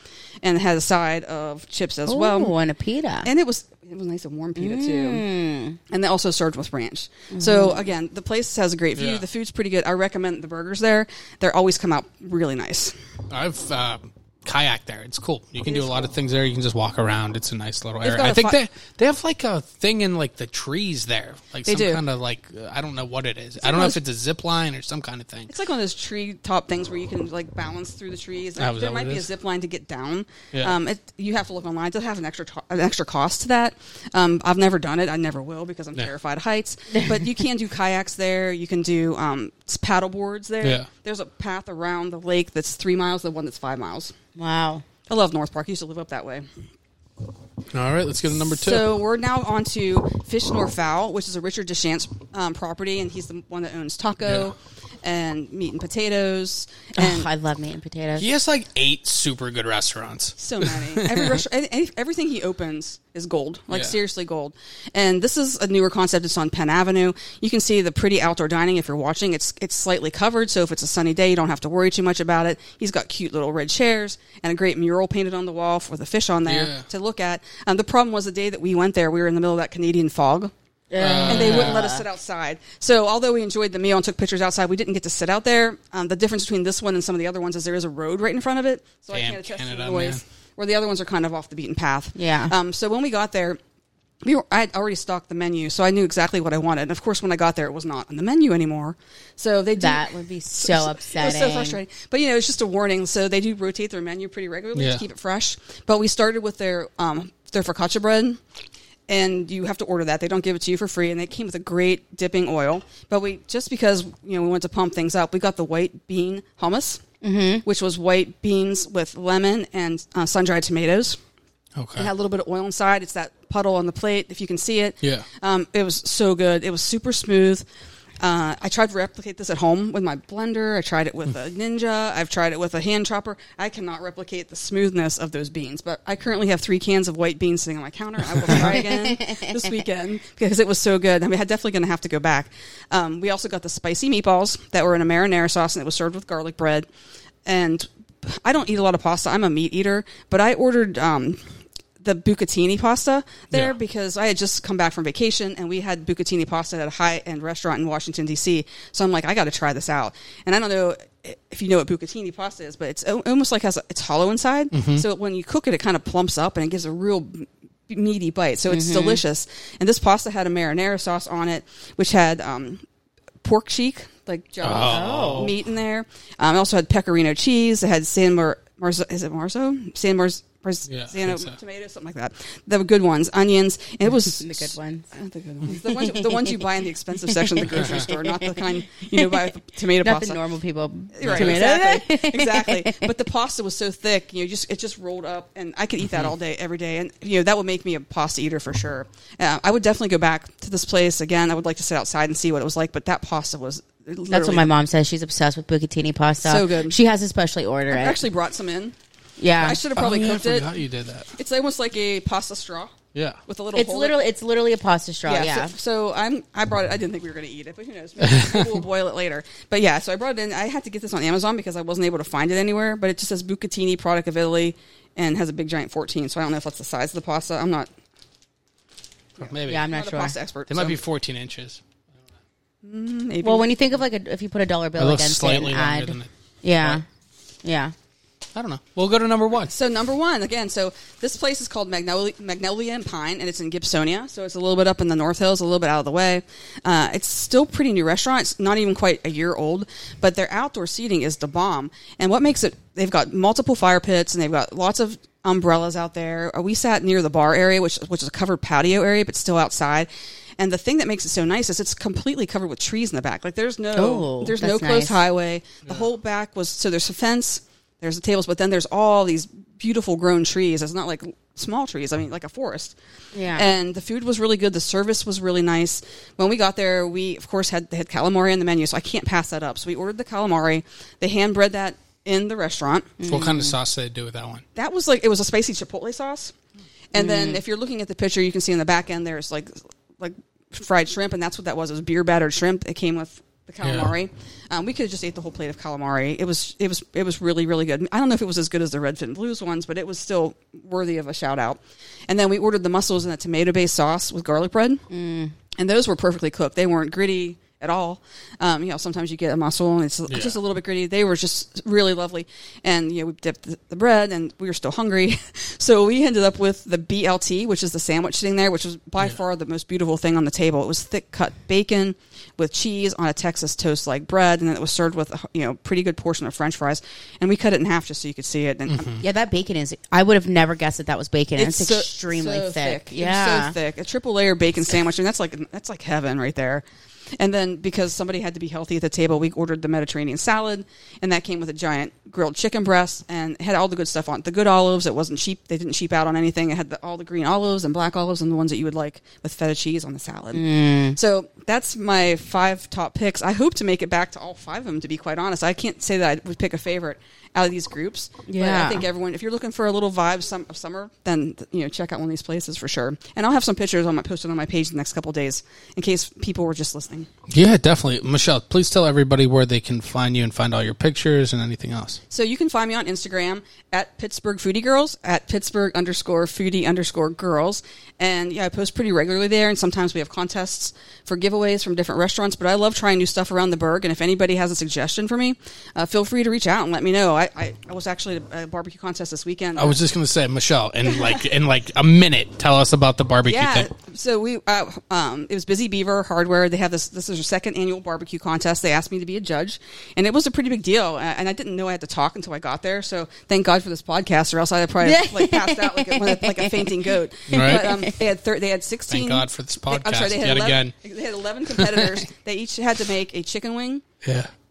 and had a side of chips as well. Oh, and a pita. And it was nice and warm pita, too. And they also served with ranch. Mm-hmm. So, again, the place has a great view. Yeah. The food's pretty good. I recommend the burgers there. They always come out really nice. I've kayaked there. It's cool. You can do a lot of things there. You can just walk around. It's a nice little area. I think they have, like, a thing in, like, the trees there. Like, they some do. Kind of, like, I don't know what it is. I don't know if it's a zip line or some kind of thing. It's like one of those tree top things where you can, like, balance through the trees. Like, there might be a zip line to get down. Yeah. You have to look online. They'll have an extra cost to that. I've never done it. I never will, because I'm terrified of heights. But you can do kayaks there. You can do paddle boards there. Yeah. There's a path around the lake that's 3 miles, the one that's 5 miles. Wow. I love North Park. I used to live up that way. All right, let's get to number two. So we're now on to Fish Nor Fowl, which is a Richard DeChance property, and he's the one that owns Taco and Meat and Potatoes. And I love Meat and Potatoes. He has like 8 super good restaurants. So many. Everything he opens is gold, seriously gold. And this is a newer concept. It's on Penn Avenue. You can see the pretty outdoor dining if you're watching. It's slightly covered, so if it's a sunny day, you don't have to worry too much about it. He's got cute little red chairs and a great mural painted on the wall with a fish on there to look at. The problem was the day that we went there, we were in the middle of that Canadian fog. And they wouldn't let us sit outside. So although we enjoyed the meal and took pictures outside, we didn't get to sit out there. The difference between this one and some of the other ones is there is a road right in front of it. So I can't attest to the noise. Where the other ones are kind of off the beaten path. Yeah. So when we got there, I had already stocked the menu, so I knew exactly what I wanted. And, of course, when I got there, it was not on the menu anymore. So they do. That would be so upsetting. It was so frustrating. But, you know, it's just a warning. So they do rotate their menu pretty regularly to keep it fresh. But we started with their focaccia bread. And you have to order that. They don't give it to you for free. And they came with a great dipping oil. But we just because, you know, we went to pump things up, we got the white bean hummus, which was white beans with lemon and sun-dried tomatoes. Okay. It had a little bit of oil inside. It's that puddle on the plate, if you can see it. Yeah. It was so good. It was super smooth. I tried to replicate this at home with my blender. I tried it with a Ninja. I've tried it with a hand chopper. I cannot replicate the smoothness of those beans, but I currently have 3 cans of white beans sitting on my counter. I will try again this weekend because it was so good. I mean, I'm definitely going to have to go back. We also got the spicy meatballs that were in a marinara sauce, and it was served with garlic bread. And I don't eat a lot of pasta. I'm a meat eater, but I ordered the bucatini pasta there because I had just come back from vacation, and we had bucatini pasta at a high-end restaurant in Washington, D.C. So I'm like, I got to try this out. And I don't know if you know what bucatini pasta is, but it's almost like it's hollow inside. Mm-hmm. So when you cook it, it kind of plumps up, and it gives a real meaty bite. So it's delicious. And this pasta had a marinara sauce on it, which had pork cheek, like meat in there. It also had pecorino cheese. It had tomatoes, something like that. The good ones, onions. And it was the good ones. The ones you buy in the expensive section of the grocery store, not the kind you buy with tomato pasta. Not the normal people. Right, exactly. But the pasta was so thick, it just rolled up, and I could eat that all day, every day, and that would make me a pasta eater for sure. I would definitely go back to this place again. I would like to sit outside and see what it was like, but that pasta was. That's what my mom says. She's obsessed with bucatini pasta. So good. She has to specially order it. I actually brought some in. Yeah, I should have probably cooked it. I forgot you did that. It's almost like a pasta straw. Yeah, with a little. It's literally a pasta straw. Yeah. So I brought it. I didn't think we were going to eat it, but who knows? Maybe we'll boil it later. But yeah, so I brought it in. I had to get this on Amazon because I wasn't able to find it anywhere. But it just says bucatini, product of Italy, and has a big giant 14. So I don't know if that's the size of the pasta. I'm not. Yeah. Maybe. Yeah, I'm not sure. A pasta expert. It might be 14 inches. I don't know. Maybe. Well, when you think of if you put a dollar bill against it, slightly longer than it. Yeah. Right? Yeah. I don't know. We'll go to number one. So number one, again, so this place is called Magnolia and Pine, and it's in Gibsonia. So it's a little bit up in the North Hills, a little bit out of the way. It's still a pretty new restaurant. It's not even quite a year old, but their outdoor seating is the bomb. And what makes it, they've got multiple fire pits, and they've got lots of umbrellas out there. We sat near the bar area, which is a covered patio area, but still outside. And the thing that makes it so nice is it's completely covered with trees in the back. Like there's no closed highway. The whole back was, so there's a fence. There's the tables, but then there's all these beautiful grown trees. It's not like small trees. I mean, like a forest. Yeah. And the food was really good. The service was really nice. When we got there, we, of course, they had calamari on the menu, so I can't pass that up. So we ordered the calamari. They hand-bread that in the restaurant. What kind of sauce did they do with that one? That was like, it was a spicy chipotle sauce. And then if you're looking at the picture, you can see in the back end there's like fried shrimp, and that's what that was. It was beer-battered shrimp. It came with the calamari. Yeah. We could have just ate the whole plate of calamari. It was really, really good. I don't know if it was as good as the Redfin Blues ones, but it was still worthy of a shout out. And then we ordered the mussels in a tomato-based sauce with garlic bread. And those were perfectly cooked. They weren't gritty at all. You know, sometimes you get a mussel and it's just a little bit gritty. They were just really lovely. And, you know, we dipped the bread and we were still hungry. So we ended up with the BLT, which is the sandwich sitting there, which was by far the most beautiful thing on the table. It was thick cut bacon with cheese on a Texas toast-like bread. And then it was served with, you know, pretty good portion of French fries. And we cut it in half just so you could see it. And yeah, that bacon is, I would have never guessed that was bacon. It's so, extremely thick. Yeah. It's so thick. A triple layer bacon sandwich. And that's like heaven right there. And then because somebody had to be healthy at the table, we ordered the Mediterranean salad, and that came with a giant grilled chicken breast, and it had all the good stuff on it. The good olives. It wasn't cheap. They didn't cheap out on anything. It had all the green olives and black olives and the ones that you would like with feta cheese on the salad. So that's my 5 top picks. I hope to make it back to all 5 of them, to be quite honest. I can't say that I would pick a favorite out of these groups. Yeah. But I think everyone, if you're looking for a little vibe of summer, then, you know, check out one of these places for sure. And I'll have some pictures posted on my page the next couple of days in case people were just listening. Yeah, definitely. Michelle, please tell everybody where they can find you and find all your pictures and anything else. So you can find me on Instagram at Pittsburgh Foodie Girls, at Pittsburgh_foodie_girls. And yeah, I post pretty regularly there. And sometimes we have contests for giveaways from different restaurants. But I love trying new stuff around the burg. And if anybody has a suggestion for me, feel free to reach out and let me know. I was actually at a barbecue contest this weekend. I was just going to say, Michelle, in like a minute, tell us about the barbecue thing. So we, it was Busy Beaver Hardware. They have this is their second annual barbecue contest. They asked me to be a judge, and it was a pretty big deal. And I didn't know I had to talk until I got there. So thank God for this podcast, or else I'd probably passed out like a fainting goat. Right. But they had 16. Thank God for this podcast. I'm sorry, they had yet 11, again. They had 11 competitors. They each had to make a chicken wing,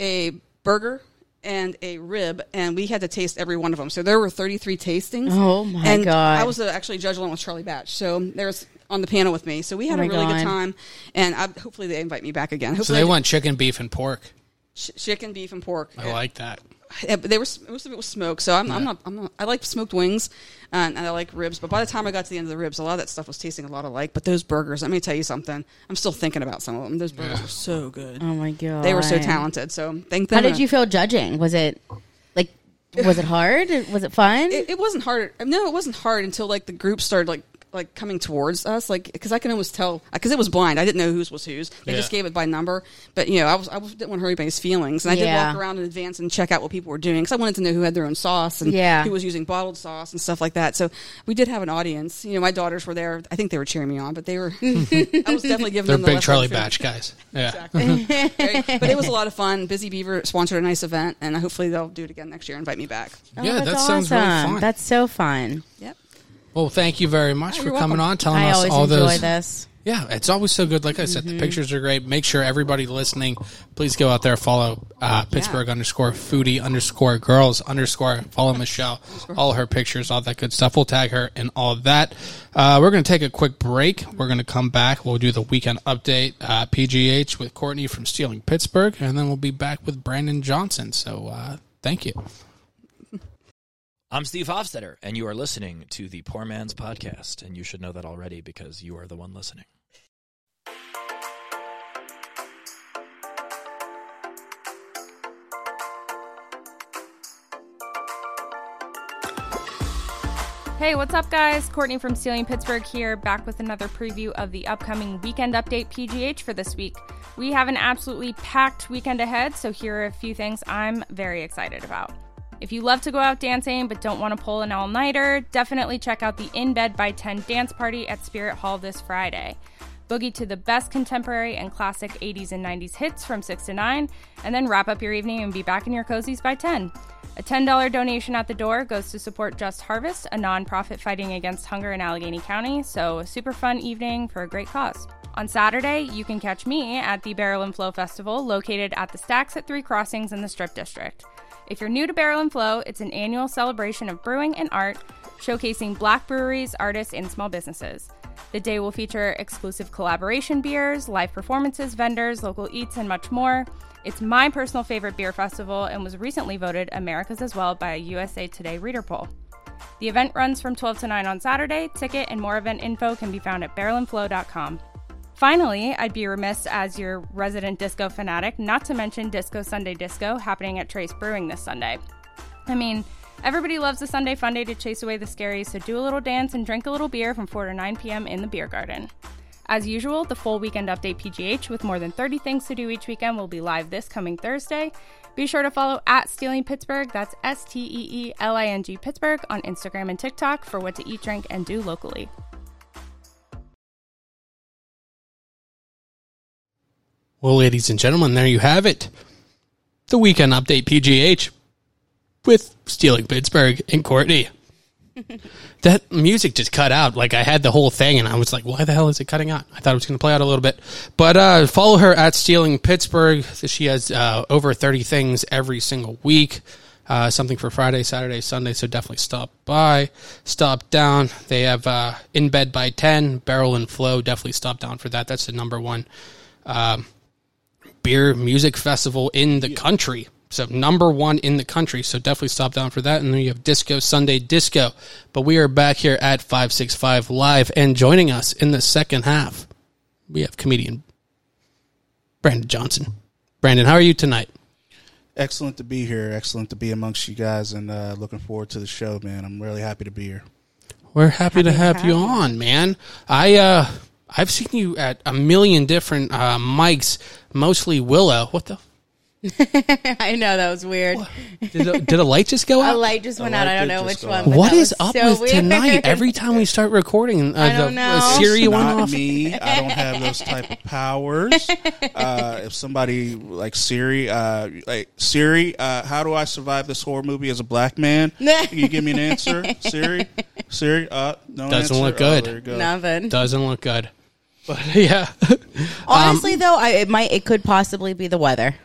a burger, and a rib, and we had to taste every one of them. So there were 33 tastings. Oh my God! I was actually judge along with Charlie Batch. So there was on the panel with me. So we had a really good time, and hopefully they invite me back again. Hopefully so they want chicken, beef, and pork. Chicken, beef, and pork. I like that. Yeah, but most of it was smoked, so I like smoked wings, and I like ribs. But by the time I got to the end of the ribs, a lot of that stuff was tasting a lot alike. But those burgers, let me tell you something. I'm still thinking about some of them. Those burgers were so good. Oh my God, they were so talented. So thank them. How did you feel judging? Was it hard? Was it fun? It wasn't hard. No, it wasn't hard until the group started like coming towards us, because I can almost tell, because it was blind. I didn't know whose was whose. They just gave it by number. But you know, I didn't want to hurt anybody's feelings, and I did walk around in advance and check out what people were doing, because I wanted to know who had their own sauce and who was using bottled sauce and stuff like that. So we did have an audience. You know, my daughters were there. I think they were cheering me on, but they were. I was definitely giving them the big Charlie Batch guys. Yeah, exactly. Right? But it was a lot of fun. Busy Beaver sponsored a nice event, and hopefully they'll do it again next year and invite me back. Oh, yeah, that sounds really fun. That's so fun. Yep. Well, thank you very much for coming on, telling us all those. I always enjoy this. Yeah, it's always so good. Like I said, the pictures are great. Make sure everybody listening, please go out there, follow Pittsburgh_foodie_girls_ follow Michelle, all her pictures, all that good stuff. We'll tag her and all that. We're going to take a quick break. We're going to come back. We'll do the weekend update, PGH with Courtney from Steeling Pittsburgh, and then we'll be back with Brandon Johnson. So thank you. I'm Steve Hofstetter, and you are listening to the Poor Man's Podcast, and you should know that already because you are the one listening. Hey, what's up, guys? Courtney from Steeling Pittsburgh here, back with another preview of the upcoming Weekend Update PGH for this week. We have an absolutely packed weekend ahead, so here are a few things I'm very excited about. If you love to go out dancing but don't want to pull an all-nighter, definitely check out the In Bed by 10 dance party at Spirit Hall this Friday. Boogie to the best contemporary and classic 80s and 90s hits from 6 to 9, and then wrap up your evening and be back in your cozies by 10. A $10 donation at the door goes to support Just Harvest, a nonprofit fighting against hunger in Allegheny County, so a super fun evening for a great cause. On Saturday, you can catch me at the Barrel and Flow Festival, located at the Stacks at Three Crossings in the Strip District. If you're new to Barrel and Flow, it's an annual celebration of brewing and art, showcasing Black breweries, artists, and small businesses. The day will feature exclusive collaboration beers, live performances, vendors, local eats, and much more. It's my personal favorite beer festival and was recently voted America's as well by a USA Today reader poll. The event runs from 12 to 9 on Saturday. Ticket and more event info can be found at barrelandflow.com. Finally, I'd be remiss as your resident disco fanatic not to mention Disco Sunday Disco happening at Trace Brewing this Sunday. I mean, everybody loves a Sunday fun day to chase away the scary, so do a little dance and drink a little beer from 4 to 9 p.m. in the beer garden. As usual, the full Weekend Update PGH with more than 30 things to do each weekend will be live this coming Thursday. Be sure to follow at Steeling Pittsburgh, that's S-T-E-E-L-I-N-G Pittsburgh, on Instagram and TikTok for what to eat, drink, and do locally. Well, ladies and gentlemen, there you have it. The Weekend Update PGH with Steeling Pittsburgh and Courtney. That music just cut out. Like, I had the whole thing, and I was like, why the hell is it cutting out? I thought it was going to play out a little bit. But follow her at Steeling Pittsburgh. She has over 30 things every single week. Something for Friday, Saturday, Sunday, so definitely stop by, stop down. They have In Bed by 10, Barrel and Flow. Definitely stop down for that. That's the number one beer music festival in the country. So number one in the country, so definitely stop down for that. And then you have Disco Sunday Disco. But we are back here at 565 Live, and joining us in the second half, we have comedian Brandon Johnson. Brandon, how are you tonight? Excellent to be here. Excellent to be amongst you guys, and looking forward to the show, man. I'm really happy to be here. We're happy to have you on, man. I've seen you at a million different mics, mostly Willow. What the I know, that was weird. Did a light just go out? A light just went out. I don't know which one. What is up with tonight? Every time we start recording, the Siri went off. Me, I don't have those type of powers. If somebody like Siri, how do I survive this horror movie as a black man? Can you give me an answer, Siri? Siri, no answer. Doesn't look good. Nothing. Doesn't look good. But yeah. Honestly, though, it could possibly be the weather.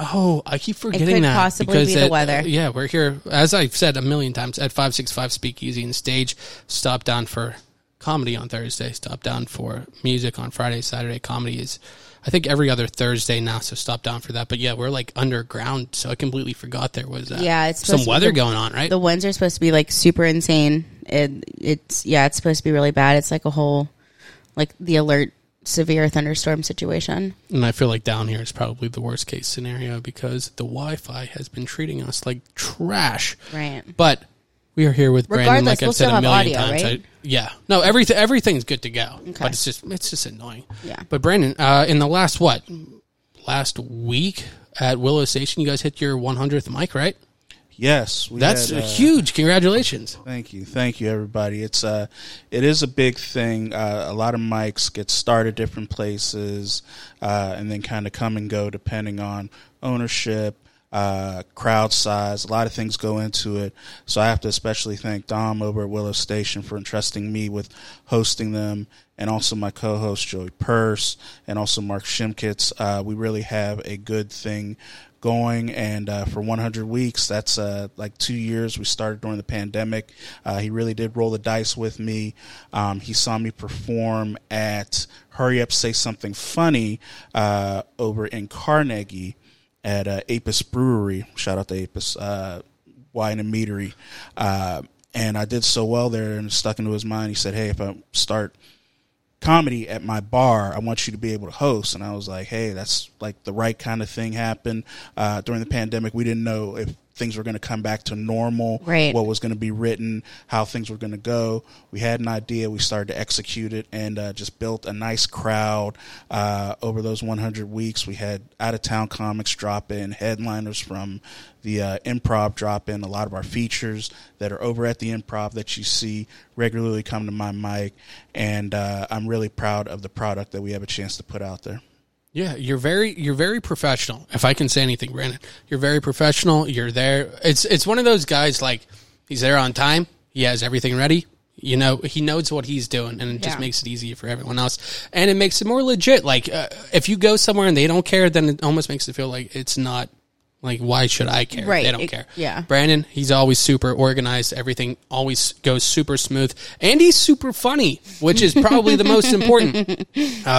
Oh, I keep forgetting that. It could possibly be the weather. Yeah, we're here, as I've said a million times, at 565 Speakeasy and Stage. Stop down for comedy on Thursday. Stop down for music on Friday, Saturday. Comedy is, I think, every other Thursday now, so stop down for that. But yeah, we're like underground, so I completely forgot there was some weather going on, right? The winds are supposed to be like super insane. It's supposed to be really bad. It's like a whole, like the alert, severe thunderstorm situation. And I feel like down here is probably the worst case scenario because the Wi-Fi has been treating us like trash. Right. But we are here with Brandon, like I've said a million times. Right? Yeah. No, everything's good to go. Okay. But it's just annoying. Yeah. But Brandon, in the last week at Willow Station, you guys hit your 100th mic, right? Yes. That's huge. Congratulations. Thank you, everybody. It is a big thing. A lot of mics get started different places and then kind of come and go depending on ownership, crowd size. A lot of things go into it. So I have to especially thank Dom over at Willow Station for entrusting me with hosting them, and also my co-host Joey Purse and also Mark Shimkitz. We really have a good thing going, and for 100 weeks, that's like 2 years. We started during the pandemic. He really did roll the dice with me. He saw me perform at Hurry Up Say Something Funny over in Carnegie at Apis Brewery. Shout out to Apis Wine and Meadery. And I did so well there, and it stuck into his mind. He said, hey, if I start comedy at my bar, I want you to be able to host. And I was like, hey, that's like the right kind of thing happened. During the pandemic, we didn't know if things were going to come back to normal, right. What was going to be written, how things were going to go. We had an idea. We started to execute it and just built a nice crowd over those 100 weeks. We had out-of-town comics drop in, headliners from the Improv drop in, a lot of our features that are over at the Improv that you see regularly come to my mic. And I'm really proud of the product that we have a chance to put out there. Yeah, you're very professional. If I can say anything, Brandon, you're very professional. You're there. It's one of those guys like he's there on time. He has everything ready. You know, he knows what he's doing, and it just makes it easier for everyone else. And it makes it more legit. Like if you go somewhere and they don't care, then it almost makes it feel like it's not. Like, why should I care? Right. They don't care. Yeah. Brandon, he's always super organized. Everything always goes super smooth. And he's super funny, which is probably the most important.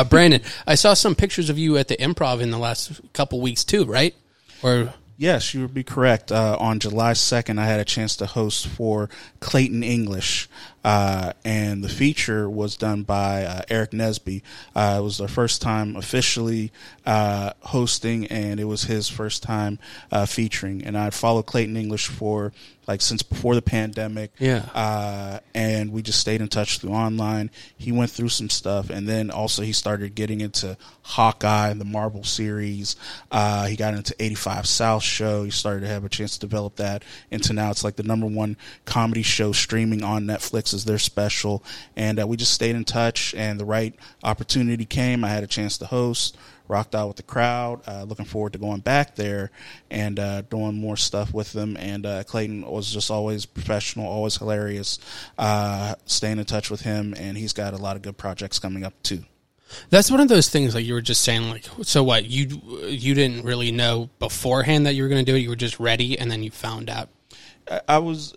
Brandon, I saw some pictures of you at the Improv in the last couple weeks too, right? Or... Yes, you would be correct. On July 2nd, I had a chance to host for Clayton English, and the feature was done by Eric Nesby. It was their first time officially hosting, and it was his first time featuring. And I followed Clayton English for since before the pandemic. Yeah. And we just stayed in touch through online. He went through some stuff, and then also he started getting into Hawkeye, the Marvel series. He got into 85 South show. He started to have a chance to develop that into now it's like the #1 comedy show streaming on Netflix is their special. And we just stayed in touch, and the right opportunity came. I had a chance to host. Rocked out with the crowd. Looking forward to going back there and doing more stuff with them. And Clayton was just always professional, always hilarious. Staying in touch with him, and he's got a lot of good projects coming up too. That's one of those things like you were just saying. Like, so what? You didn't really know beforehand that you were going to do it. You were just ready, and then you found out. I was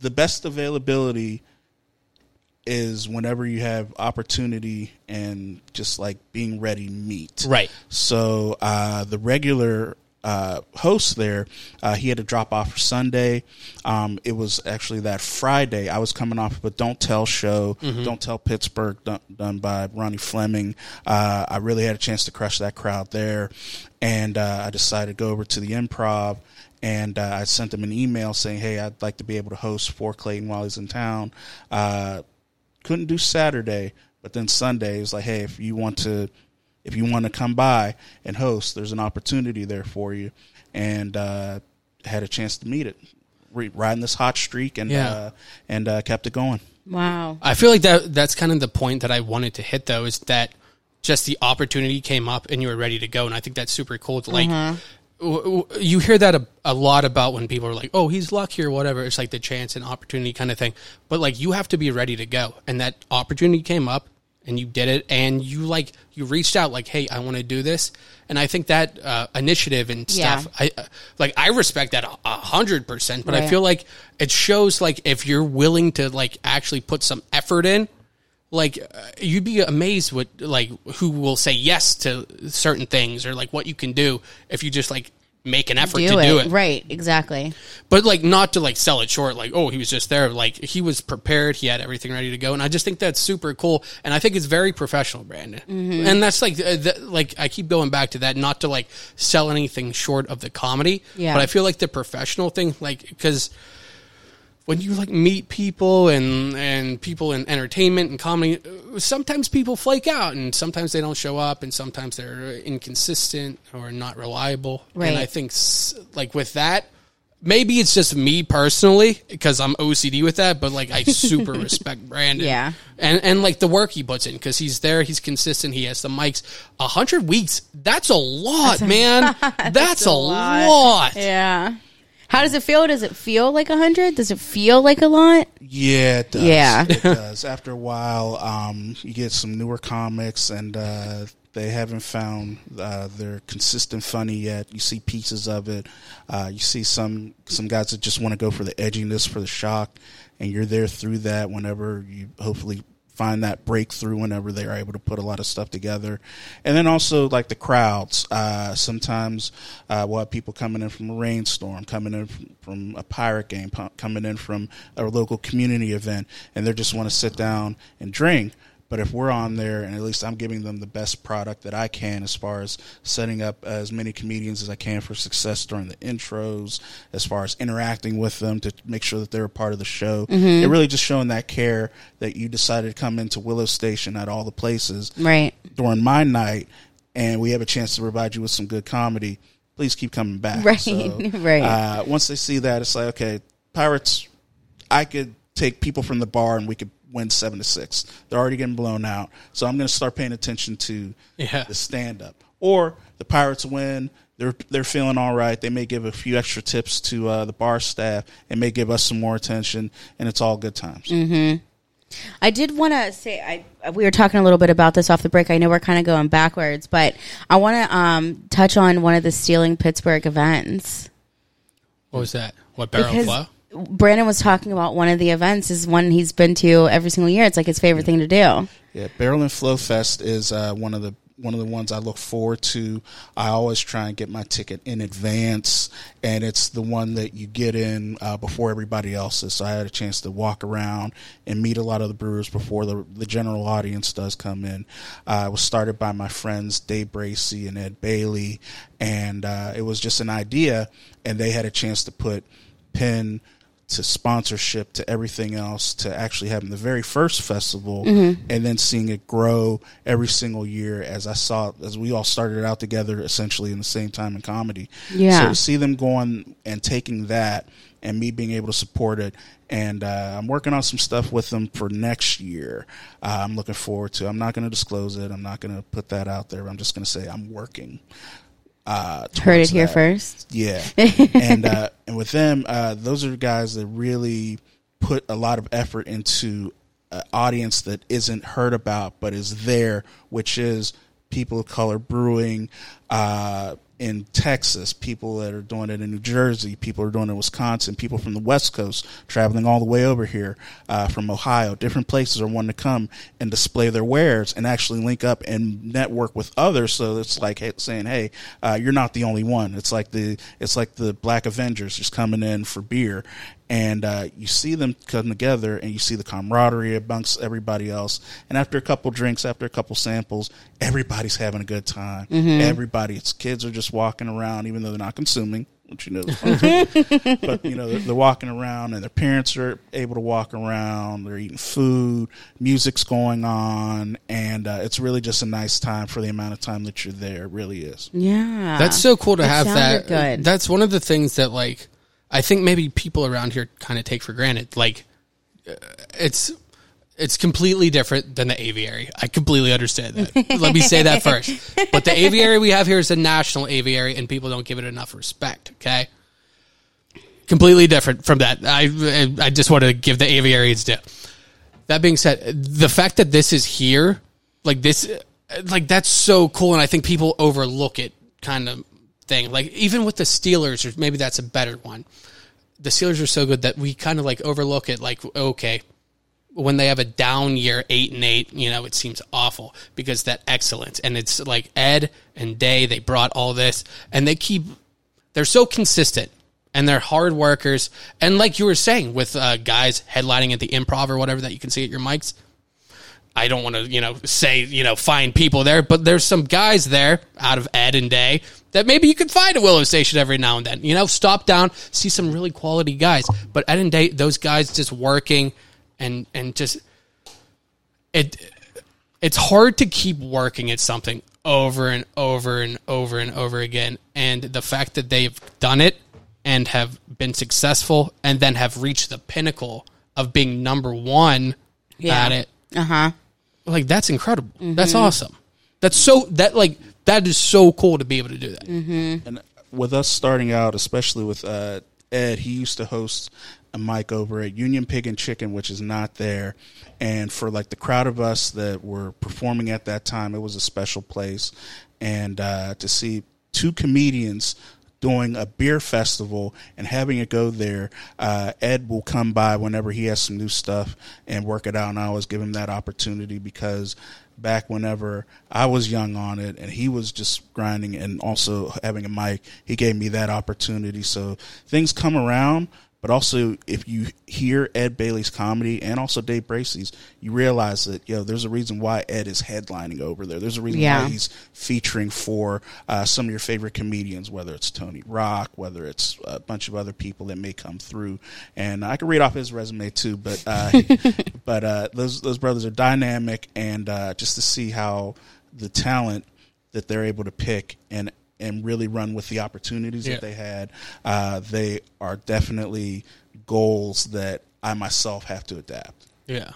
the best availability. Is whenever you have opportunity and just like being ready meet. Right. So the regular host there, he had to drop off for Sunday. It was actually that Friday. I was coming off of a Don't Tell show, mm-hmm. Don't Tell Pittsburgh, done by Ronnie Fleming. I really had a chance to crush that crowd there. And I decided to go over to the Improv. And I sent him an email saying, hey, I'd like to be able to host for Clayton while he's in town. Couldn't do Saturday, but then Sunday it was like, hey, if you want to come by and host, there's an opportunity there for you, and had a chance to meet it, riding this hot streak, and kept it going. Wow, I feel like that's kind of the point that I wanted to hit though, is that just the opportunity came up and you were ready to go, and I think that's super cool. To like. Mm-hmm. You hear that a lot about when people are like, oh, he's lucky or whatever. It's like the chance and opportunity kind of thing. But like you have to be ready to go. And that opportunity came up and you did it. And you reached out like, hey, I want to do this. And I think that initiative and stuff, I respect that 100%. But right. I feel like it shows like if you're willing to like actually put some effort in. Like, you'd be amazed with, like, who will say yes to certain things or, like, what you can do if you just, like, make an effort to do it. Right, exactly. But, like, not to, like, sell it short, like, oh, he was just there. Like, he was prepared. He had everything ready to go. And I just think that's super cool. And I think it's very professional, Brandon. Mm-hmm. And that's, like, I keep going back to that, not to, like, sell anything short of the comedy. Yeah. But I feel like the professional thing, like, because... when you like meet people and people in entertainment and comedy, sometimes people flake out and sometimes they don't show up and sometimes they're inconsistent or not reliable. Right. And I think like with that, maybe it's just me personally because I'm OCD with that, but like I super respect Brandon. Yeah. And like the work he puts in because he's there, he's consistent, he has the mics. 100 weeks, that's a lot, man. That's a lot. Yeah. How does it feel? Does it feel like 100? Does it feel like a lot? Yeah, it does. Yeah. It does. After a while, you get some newer comics, and they haven't found their consistent funny yet. You see pieces of it. You see some guys that just want to go for the edginess, for the shock, and you're there through that whenever you hopefully find that breakthrough whenever they are able to put a lot of stuff together. And then also like the crowds, sometimes we'll have people coming in from a rainstorm, coming in from a pirate game, coming in from a local community event, and they just want to sit down and drink. But if we're on there, and at least I'm giving them the best product that I can as far as setting up as many comedians as I can for success during the intros, as far as interacting with them to make sure that they're a part of the show. Mm-hmm. It really just showing that care that you decided to come into Willow Station at all the places right during my night, and we have a chance to provide you with some good comedy. Please keep coming back. Right, so, right. Once they see that, it's like, okay, Pirates, I could take people from the bar and we could win 7-6. They're already getting blown out. So I'm going to start paying attention to the stand-up. Or the Pirates win. They're feeling all right. They may give a few extra tips to the bar staff and may give us some more attention, and it's all good times. Mm-hmm. I did want to say, we were talking a little bit about this off the break. I know we're kind of going backwards, but I want to touch on one of the Steeling Pittsburgh events. What was that? What, Barrel and Flow? Brandon was talking about one of the events is one he's been to every single year. It's like his favorite thing to do. Yeah, Barrel and Flow Fest is one of the ones I look forward to. I always try and get my ticket in advance, and it's the one that you get in before everybody else's. So I had a chance to walk around and meet a lot of the brewers before the general audience does come in. It was started by my friends Dave Bracey and Ed Bailey, and it was just an idea, and they had a chance to put Penn to sponsorship, to everything else, to actually having the very first festival and then seeing it grow every single year as we all started out together essentially in the same time in comedy. Yeah. So to see them going and taking that and me being able to support it, and I'm working on some stuff with them for next year. I'm looking forward to. I'm not going to disclose it. I'm not going to put that out there. I'm just going to say I'm working. Heard it here first. Yeah. And with them, those are guys that really put a lot of effort into an audience that isn't heard about but is there, which is people of color brewing in Texas, people that are doing it in New Jersey, people are doing it in Wisconsin, people from the West Coast traveling all the way over here from Ohio. Different places are wanting to come and display their wares and actually link up and network with others. So it's like saying, "Hey, you're not the only one." It's like the Black Avengers just coming in for beer, and you see them come together and you see the camaraderie amongst everybody else. And after a couple drinks, after a couple samples, everybody's having a good time. Mm-hmm. Everybody's kids are just walking around, even though they're not consuming, which but they're walking around, and their parents are able to walk around. They're eating food, music's going on, and it's really just a nice time for the amount of time that you're there. It really is. Yeah, that's so cool to have that. Good. That's one of the things that like I think maybe people around here kind of take for granted. Like it's completely different than the aviary. I completely understand that. Let me say that first. But the aviary we have here is a national aviary, and people don't give it enough respect, okay? Completely different from that. I just want to give the aviary its due. That being said, the fact that this is here, that's so cool, and I think people overlook it kind of thing. Like, even with the Steelers, or maybe that's a better one. The Steelers are so good that we kind of, overlook it, okay, when they have a down year, 8-8, it seems awful because that excellence. And it's like Ed and Day, they brought all this, and they're so consistent, and they're hard workers. And like you were saying, with guys headlining at the Improv or whatever that you can see at your mics, I don't want to, say, find people there, but there's some guys there out of Ed and Day that maybe you could find at Willow Station every now and then, stop down, see some really quality guys. But Ed and Day, those guys just working, and just it's hard to keep working at something over and over and over and over again, and the fact that they've done it and have been successful and then have reached the pinnacle of being number one at it, that's incredible. Mm-hmm. That's awesome. That is so cool to be able to do that. Mm-hmm. And with us starting out, especially with Ed, he used to host a mic over at Union Pig and Chicken, which is not there. And for the crowd of us that were performing at that time, it was a special place. And to see two comedians doing a beer festival and having it go there, Ed will come by whenever he has some new stuff and work it out. And I always give him that opportunity because back whenever I was young on it and he was just grinding and also having a mic, he gave me that opportunity. So things come around. But also, if you hear Ed Bailey's comedy and also Dave Bracey's, you realize that, you know, there's a reason why Ed is headlining over there. There's a reason why he's featuring for some of your favorite comedians, whether it's Tony Rock, whether it's a bunch of other people that may come through. And I can read off his resume too, but those brothers are dynamic, and just to see how the talent that they're able to pick and really run with the opportunities that they had. They are definitely goals that I myself have to adapt. Yeah.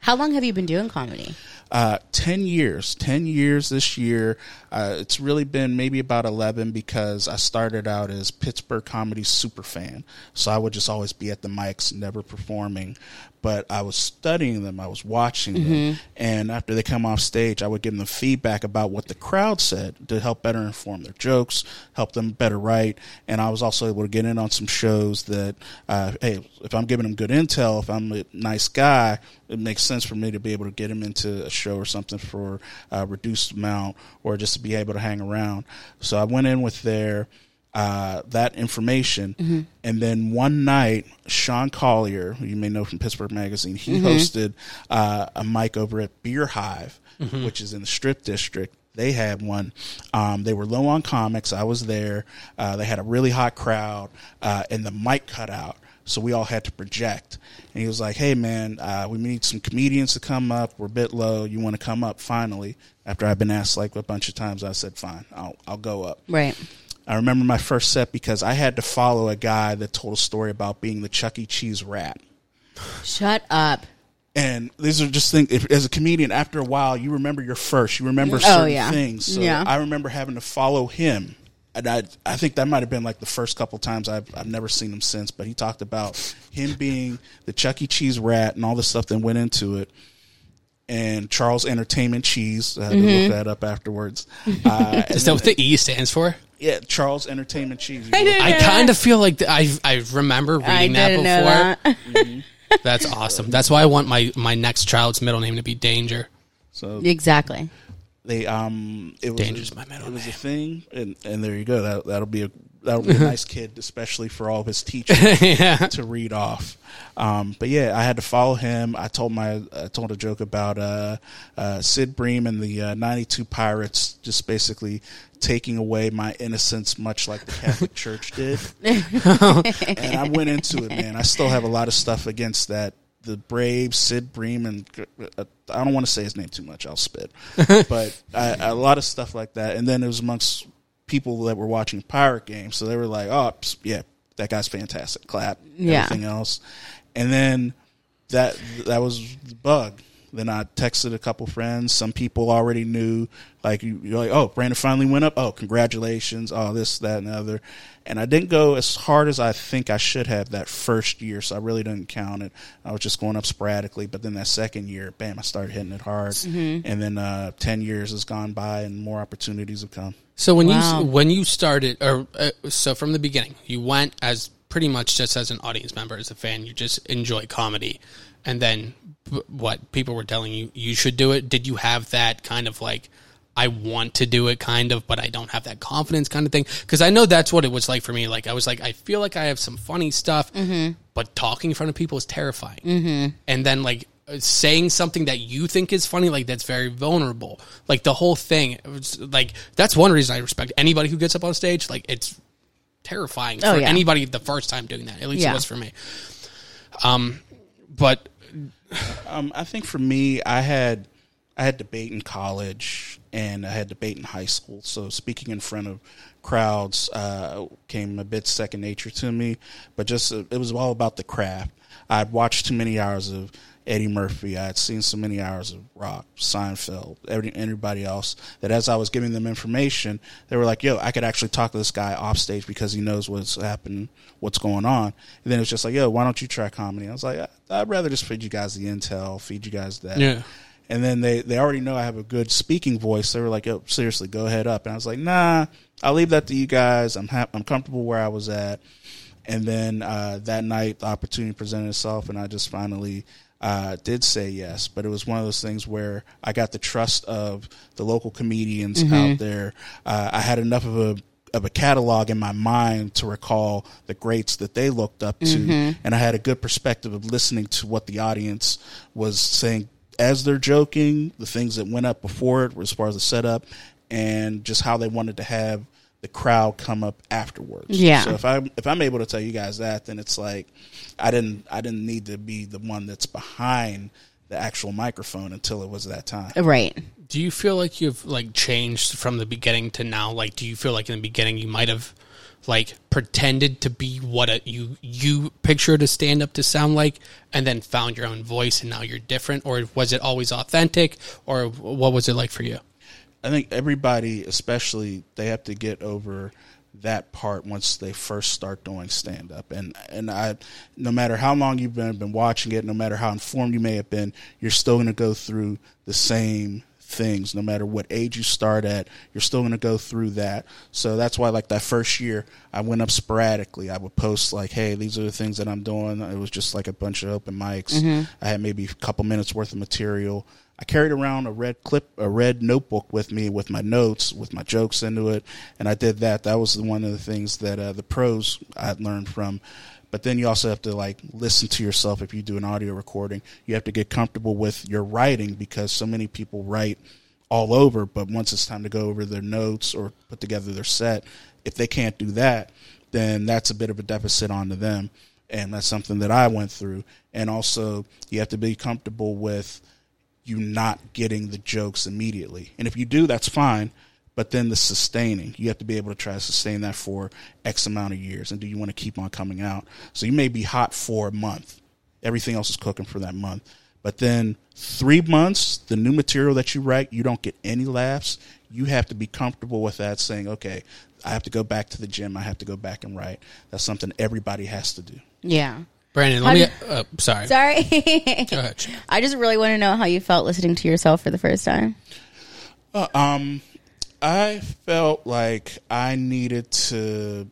How long have you been doing comedy? 10 years. 10 years this year. It's really been maybe about 11 because I started out as Pittsburgh comedy superfan. So I would just always be at the mics, never performing. But I was studying them. I was watching them. And after they come off stage, I would give them feedback about what the crowd said to help better inform their jokes, help them better write. And I was also able to get in on some shows that, hey, if I'm giving them good intel, if I'm a nice guy, it makes sense for me to be able to get them into a show or something for a reduced amount or just to be able to hang around. So I went in with their... that information. And then one night, Sean Collier, who you may know from Pittsburgh Magazine, he hosted a mic over at Beer Hive, which is in the Strip District. They had one. They were low on comics. I was there. They had a really hot crowd, and the mic cut out. So we all had to project. And he was like, hey, man, we need some comedians to come up. We're a bit low. You want to come up finally? After I've been asked like a bunch of times, I said, fine, I'll go up. Right. I remember my first set because I had to follow a guy that told a story about being the Chuck E. Cheese rat. Shut up. And these are just things, as a comedian, after a while, you remember your first. You remember certain things. So I remember having to follow him. And I think that might have been like the first couple times. I've never seen him since. But he talked about him being the Chuck E. Cheese rat and all the stuff that went into it. And Charles Entertainment Cheese. I had to look that up afterwards. Is that what the E stands for? Yeah, Charles Entertainment Cheese. I kind of feel like I remember reading that before. That's awesome. That's why I want my next child's middle name to be Danger. So exactly. They it was Danger's my middle name. It was a thing, and there you go. That'll be a nice kid, especially for all of his teachers to read off. But yeah, I had to follow him. I told a joke about Sid Bream and the '92 Pirates, just basically taking away my innocence, much like the Catholic Church did. And I went into it, man. I still have a lot of stuff against that. The brave Sid Bream, and I don't want to say his name too much. I'll spit. But a lot of stuff like that. And then it was amongst people that were watching Pirate Games. So they were like, oh, yeah, that guy's fantastic. Clap. Everything else. And then that was the bug. Then I texted a couple friends. Some people already knew. Like, you're like, oh, Brandon finally went up. Oh, congratulations. Oh, this, that, and the other. And I didn't go as hard as I think I should have that first year, so I really didn't count it. I was just going up sporadically. But then that second year, bam, I started hitting it hard. And then 10 years has gone by and more opportunities have come. So when you started, so from the beginning, you went as pretty much just as an audience member, as a fan. You just enjoy comedy. And then what people were telling you, you should do it. Did you have that kind of like, I want to do it kind of, but I don't have that confidence kind of thing? Because I know that's what it was like for me. Like, I was like, I feel like I have some funny stuff, but talking in front of people is terrifying. And then like saying something that you think is funny, like that's very vulnerable. Like the whole thing, it was, like that's one reason I respect anybody who gets up on stage. Like it's terrifying for anybody the first time doing that. At least it was for me. But I think for me, I had debate in college and I had debate in high school. So speaking in front of crowds came a bit second nature to me. But just it was all about the craft. I'd watched too many hours of Eddie Murphy. I had seen so many hours of Rock, Seinfeld, everybody else, that as I was giving them information, they were like, yo, I could actually talk to this guy off stage because he knows what's happening, what's going on. And then it was just like, yo, why don't you try comedy? I was like, I'd rather just feed you guys the intel, feed you guys that. Yeah. And then they already know I have a good speaking voice. They were like, yo, seriously, go ahead up. And I was like, nah, I'll leave that to you guys. I'm comfortable where I was at. And then that night, the opportunity presented itself, and I just finally did say yes, but it was one of those things where I got the trust of the local comedians out there. I had enough of of a catalog in my mind to recall the greats that they looked up to. Mm-hmm. And I had a good perspective of listening to what the audience was saying as they're joking, the things that went up before it as far as the setup, and just how they wanted to have the crowd come up afterwards. Yeah. So if I'm able to tell you guys that, then it's like I didn't need to be the one that's behind the actual microphone until it was that time. Right. Do you feel like you've like changed from the beginning to now? Like, do you feel like in the beginning you might have like pretended to be what you pictured a stand up to sound like, and then found your own voice and now you're different? Or was it always authentic, or what was it like for you? I think everybody, especially, they have to get over that part once they first start doing stand-up. And I, no matter how long you've been watching it, no matter how informed you may have been, you're still going to go through the same things. No matter what age you start at, you're still going to go through that. So that's why, like, that first year, I went up sporadically. I would post, like, hey, these are the things that I'm doing. It was just, like, a bunch of open mics. Mm-hmm. I had maybe a couple minutes worth of material. I carried around a red notebook with me, with my notes, with my jokes into it, and I did that. That was one of the things that the pros I learned from. But then you also have to, like, listen to yourself if you do an audio recording. You have to get comfortable with your writing, because so many people write all over, but once it's time to go over their notes or put together their set, if they can't do that, then that's a bit of a deficit onto them, and that's something that I went through. And also you have to be comfortable with you not getting the jokes immediately. And if you do, that's fine. But then the sustaining, you have to be able to try to sustain that for X amount of years. And do you want to keep on coming out? So you may be hot for a month. Everything else is cooking for that month. But then 3 months, the new material that you write, you don't get any laughs. You have to be comfortable with that, saying, okay, I have to go back to the gym. I have to go back and write. That's something everybody has to do. Yeah. Brandon, sorry. Go ahead. I just really want to know how you felt listening to yourself for the first time. I felt like I needed to,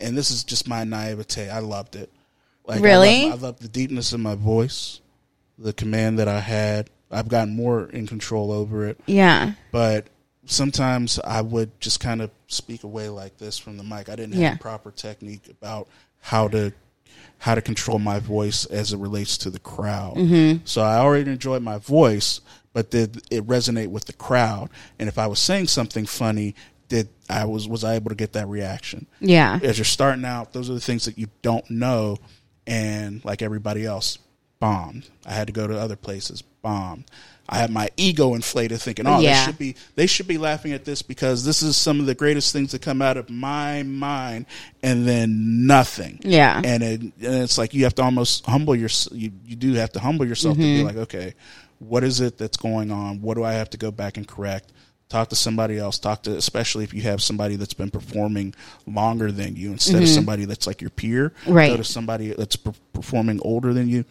and this is just my naivete, I loved it. Like, really? I loved the deepness of my voice, the command that I had. I've gotten more in control over it. Yeah. But sometimes I would just kind of speak away like this from the mic. I didn't have a proper technique about how to control my voice as it relates to the crowd. Mm-hmm. So I already enjoyed my voice, but did it resonate with the crowd? And if I was saying something funny, was I able to get that reaction? Yeah. As you're starting out, those are the things that you don't know. And like everybody else, bombed. I had to go to other places, bombed. I had my ego inflated, thinking, they should be laughing at this because this is some of the greatest things that come out of my mind, and then nothing. Yeah. And it's like you have to almost humble yourself. You do have to humble yourself, mm-hmm, to be like, okay, what is it that's going on? What do I have to go back and correct? Talk to somebody else. Especially if you have somebody that's been performing longer than you instead, mm-hmm, of somebody that's like your peer. Right. Go to somebody that's performing older than you,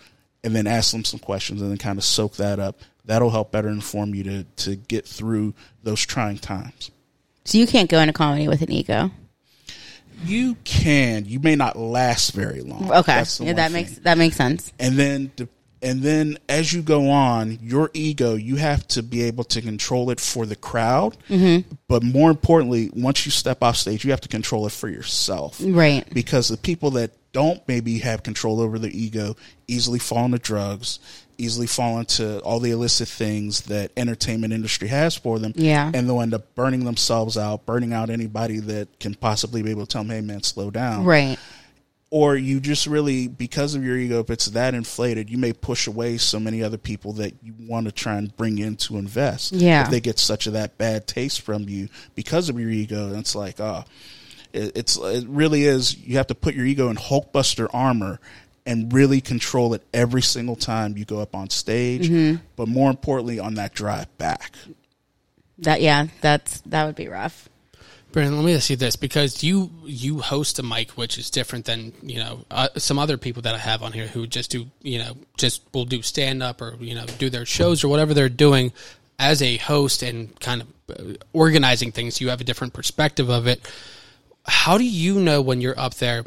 and then ask them some questions and then kind of soak that up. That'll help better inform you to get through those trying times. So you can't go into comedy with an ego? You can. You may not last very long. Okay. Yeah, that makes sense. And then as you go on, your ego, you have to be able to control it for the crowd. Mm-hmm. But more importantly, once you step off stage, you have to control it for yourself. Right. Because the people that don't maybe have control over their ego easily fall into drugs, easily fall into all the illicit things that entertainment industry has for them. Yeah. And they'll end up burning themselves out, burning out anybody that can possibly be able to tell them, hey, man, slow down. Right. Or you just really, because of your ego, if it's that inflated, you may push away so many other people that you want to try and bring in to invest. Yeah. If they get such a that bad taste from you because of your ego, it's like, it really is, you have to put your ego in Hulkbuster armor and really control it every single time you go up on stage, mm-hmm, but more importantly, on that drive back. That would be rough. Brandon, let me ask you this, because you host a mic, which is different than, you know, some other people that I have on here who just do, you know, just will do stand up or, you know, do their shows or whatever they're doing. As a host and kind of organizing things, you have a different perspective of it. How do you know when you're up there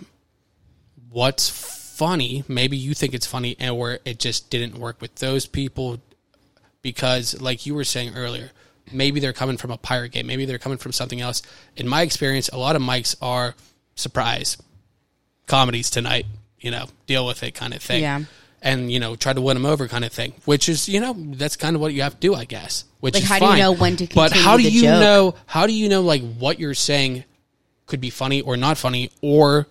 what's funny? Maybe you think it's funny, and where it just didn't work with those people, because like you were saying earlier, maybe they're coming from a pirate game. Maybe they're coming from something else. In my experience, a lot of mics are surprise comedies tonight, you know, deal with it kind of thing. Yeah. And, you know, try to win them over kind of thing, which is, you know, that's kind of what you have to do, I guess, which is fine. Like, how do you know when to continue the joke? But how do you know, like, what you're saying could be funny or not funny, or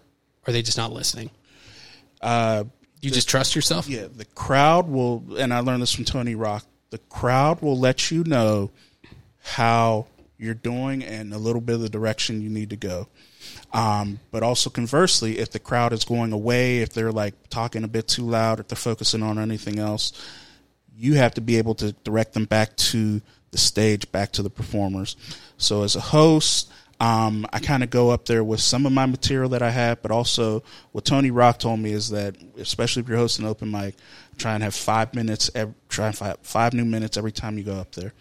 are they just not listening? You just trust yourself? Yeah, the crowd will, and I learned this from Tony Rock, the crowd will let you know how you're doing and a little bit of the direction you need to go. But also conversely, if the crowd is going away, if they're like talking a bit too loud, if they're focusing on anything else, you have to be able to direct them back to the stage, back to the performers. So as a host, I kind of go up there with some of my material that I have, but also what Tony Rock told me is that, especially if you're hosting open mic, try and have 5 minutes, try and five new minutes every time you go up there.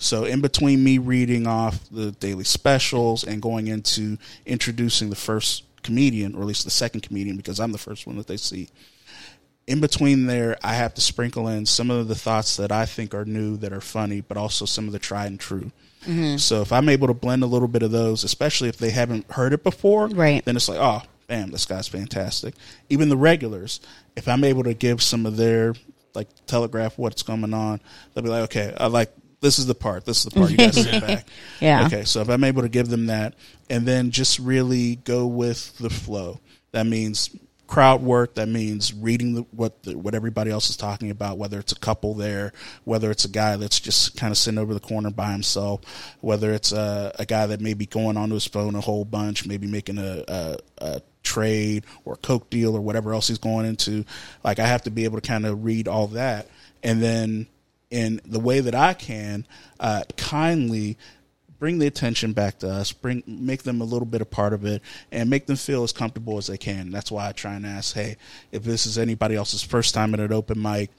So in between me reading off the daily specials and going into introducing the first comedian, or at least the second comedian, because I'm the first one that they see, in between there, I have to sprinkle in some of the thoughts that I think are new, that are funny, but also some of the tried and true. Mm-hmm. So if I'm able to blend a little bit of those, especially if they haven't heard it before, right, then it's like, oh, bam, this guy's fantastic. Even the regulars, if I'm able to give some of their, like, telegraph what's going on, they'll be like, okay, I like, This is the part. You guys sit back. Yeah. Okay, so if I'm able to give them that, and then just really go with the flow. That means crowd work. That means reading what everybody else is talking about, whether it's a couple there, whether it's a guy that's just kind of sitting over the corner by himself, whether it's a guy that may be going onto his phone a whole bunch, maybe making a trade or a Coke deal or whatever else he's going into. Like, I have to be able to kind of read all that, and then in the way that I can, kindly bring the attention back to us, make them a little bit a part of it, and make them feel as comfortable as they can. That's why I try and ask, hey, if this is anybody else's first time at an open mic,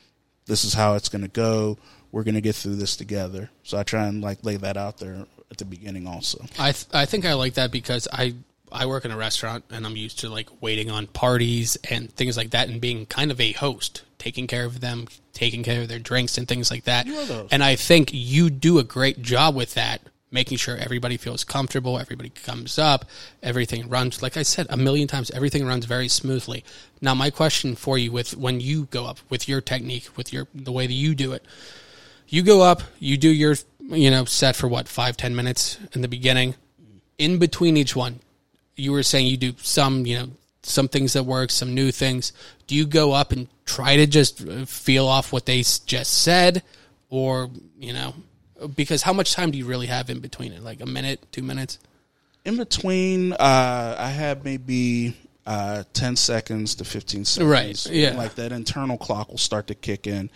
this is how it's going to go. We're going to get through this together. So I try and, like, lay that out there at the beginning also. I think I like that because I work in a restaurant, and I'm used to, like, waiting on parties and things like that, and being kind of a host, taking care of them, taking care of their drinks and things like that. And I think you do a great job with that, making sure everybody feels comfortable, everybody comes up, everything runs, like I said a million times, everything runs very smoothly. Now, my question for you, with when you go up with your technique, with the way that you do it, you go up, you do your, you know, set for 5-10 minutes in the beginning. In between each one, you were saying you do some, you know, some things that work, some new things. Do you go up and try to just feel off what they just said? Or, you know, because how much time do you really have in between it? Like a minute, 2 minutes? In between, I have maybe 10 seconds to 15 seconds. Right, yeah. Like that internal clock will start to kick in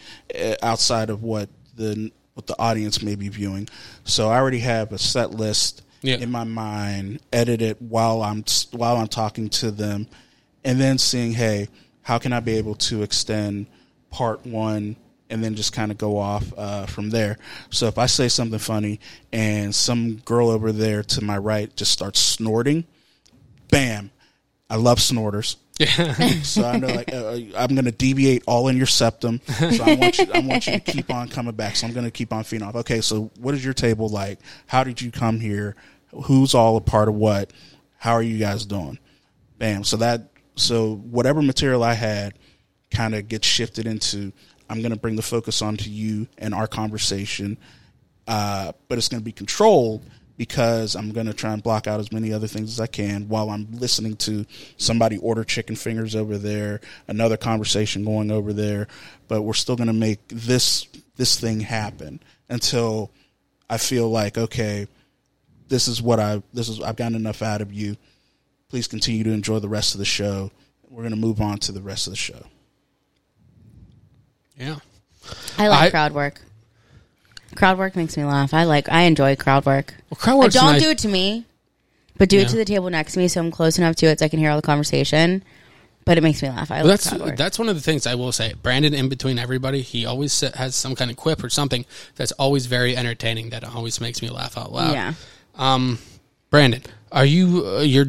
outside of what the audience may be viewing. So I already have a set list. Yeah. In my mind, edit it while I'm talking to them, and then seeing, hey, how can I be able to extend part one, and then just kind of go off from there. So if I say something funny and some girl over there to my right just starts snorting, bam, I love snorters. Yeah. So I know, like, I'm going to deviate all in your septum. So I want you to keep on coming back. So I'm going to keep on feeding off. Okay, so what is your table like? How did you come here? Who's all a part of what? How are you guys doing? Bam. So whatever material I had kind of gets shifted into, I'm going to bring the focus onto you and our conversation, but it's going to be controlled, because I'm going to try and block out as many other things as I can while I'm listening to somebody order chicken fingers over there, another conversation going over there, but we're still going to make this thing happen until I feel like, okay, I've gotten enough out of you. Please continue to enjoy the rest of the show. We're going to move on to the rest of the show. Yeah. I like crowd work. Crowd work makes me laugh. I enjoy crowd work. Well, crowd work's nice. Do it to me, but do it to the table next to me, so I'm close enough to it so I can hear all the conversation. But it makes me laugh. I love crowd work. That's one of the things I will say. Brandon, in between everybody, he always has some kind of quip or something that's always very entertaining, that always makes me laugh out loud. Yeah. Brandon, are you? You're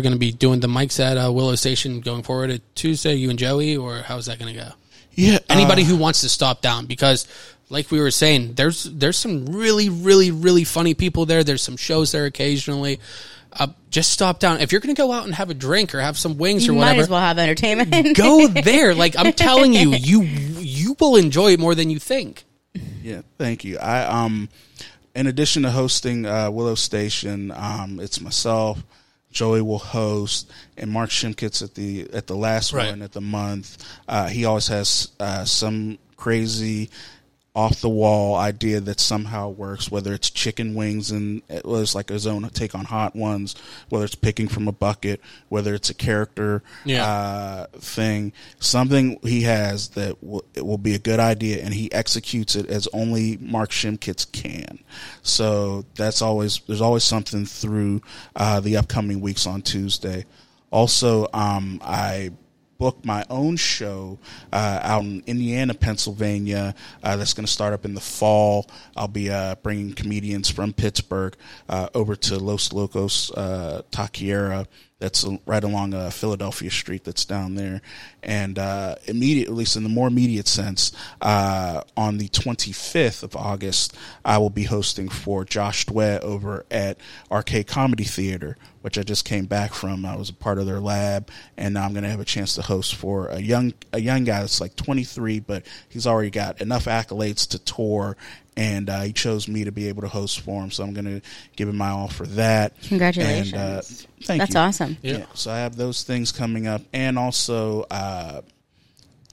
gonna be doing the mics at Willow Station going forward at Tuesday? You and Joey, or how's that gonna go? Yeah. Anybody who wants to stop down, because like we were saying, there's some really, really, really funny people there. There's some shows there occasionally. Just stop down. If you're going to go out and have a drink or have some wings or whatever, you might as well have entertainment. Go there. Like, I'm telling you, you will enjoy it more than you think. Yeah, thank you. I in addition to hosting Willow Station, it's myself, Joey will host, and Mark Shimkitz at the last one at the month. He always has some crazy off the wall idea that somehow works, whether it's chicken wings and it was like his own take on hot ones, whether it's picking from a bucket, whether it's a character thing, something he has that it will be a good idea, and he executes it as only Mark Shimkitz can. So there's always something through the upcoming weeks on Tuesday. Also, I book my own show out in Indiana, Pennsylvania. That's going to start up in the fall. I'll be bringing comedians from Pittsburgh over to Los Locos Taqueria. That's right along Philadelphia Street. That's down there. And immediately, at least in the more immediate sense, on the 25th of August, I will be hosting for Josh Dweh over at Arcade Comedy Theater, which I just came back from. I was a part of their lab, and now I'm going to have a chance to host for a young guy that's like 23, but he's already got enough accolades to tour. And he chose me to be able to host for him, so I'm going to give him my all for that. Congratulations. And, thank you. That's awesome. Yeah. So I have those things coming up. And also,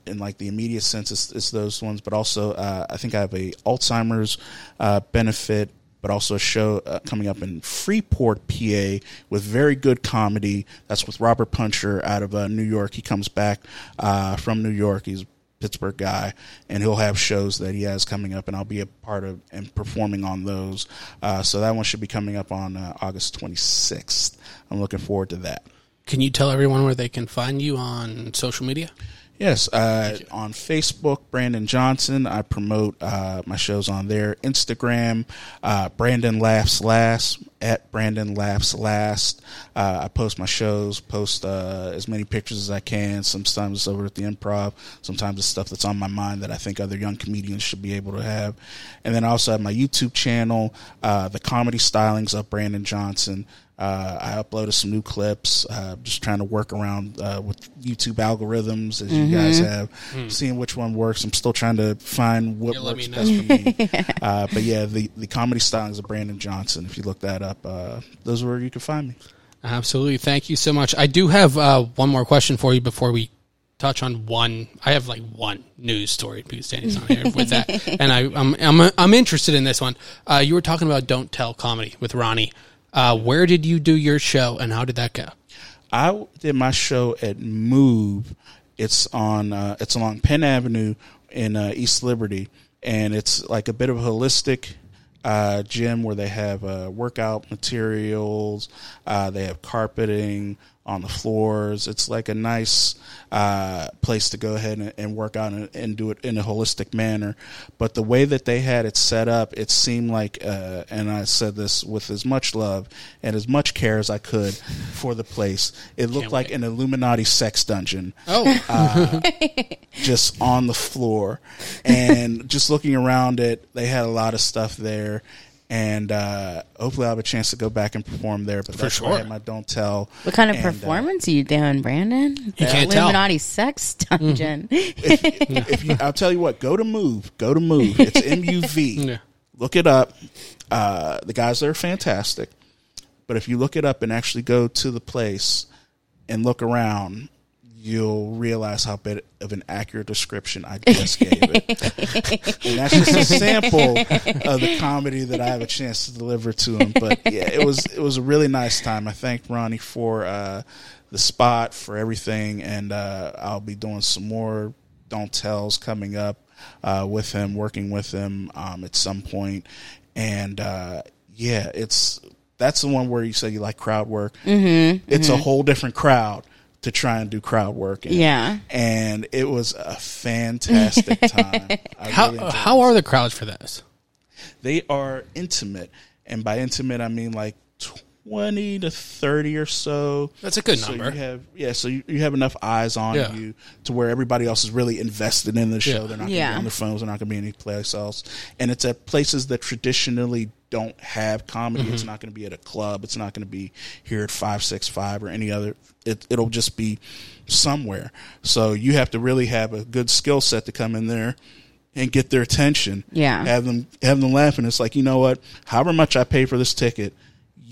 in like the immediate sense, it's those ones. But also, I think I have a Alzheimer's benefit, but also a show coming up in Freeport, PA, with very good comedy. That's with Robert Puncher out of New York. He comes back from New York. He's Pittsburgh guy, and he'll have shows that he has coming up, and I'll be a part of and performing on those. So that one should be coming up on August 26th. I'm looking forward to that. Can you tell everyone where they can find you on social media? Yes, on Facebook, Brandon Johnson. I promote my shows on there. Instagram, Brandon Laughs Last, at Brandon Laughs Last. I post my shows, post as many pictures as I can. Sometimes it's over at the improv. Sometimes it's stuff that's on my mind that I think other young comedians should be able to have. And then I also have my YouTube channel, The Comedy Stylings of Brandon Johnson. I uploaded some new clips, just trying to work around with YouTube algorithms, as you guys have, seeing which one works. I'm still trying to find what works best for me. But yeah, the Comedy Stylings of Brandon Johnson, if you look that up, those are where you can find me. Absolutely. Thank you so much. I do have one more question for you before we touch on one. I have like one news story because Danny's on here with that. And I'm interested in this one. You were talking about Don't Tell Comedy with Ronnie. Where did you do your show, and how did that go? I did my show at Move. It's along Penn Avenue in East Liberty, and it's like a bit of a holistic gym where they have workout materials. They have carpeting on the floors. It's like a nice place to go ahead and work out and do it in a holistic manner. But the way that they had it set up, it seemed like, and I said this with as much love and as much care as I could for the place, it looked like an Illuminati sex dungeon. Oh, just on the floor. And just looking around it, they had a lot of stuff there. And hopefully I'll have a chance to go back and perform there. But for that's sure. I don't tell. What kind of performance are you doing, Brandon? You can't tell. Illuminati sex dungeon. I'll tell you what. Go to Move. It's MUV. Yeah. Look it up. The guys there are fantastic. But if you look it up and actually go to the place and look around, you'll realize how bit of an accurate description I just gave it. And that's just a sample of the comedy that I have a chance to deliver to him. But yeah, it was a really nice time. I thank Ronnie for the spot, for everything, and I'll be doing some more Don't Tells coming up with him, working with him at some point. And yeah, that's the one where you say you like crowd work. Mm-hmm, it's a whole different crowd to try and do crowd work in. Yeah. And it was a fantastic time. How are the crowds for this? They are intimate. And by intimate, I mean like 20 to 30 or so. That's a good number. So you have enough eyes on you to where everybody else is really invested in the show. They're not going to be on their phones. They're not going to be anyplace else. And it's at places that traditionally don't have comedy. Mm-hmm. It's not going to be at a club. It's not going to be here at 565 or any other. It'll just be somewhere. So you have to really have a good skill set to come in there and get their attention. Yeah. Have them laughing. It's like, you know what? However much I pay for this ticket,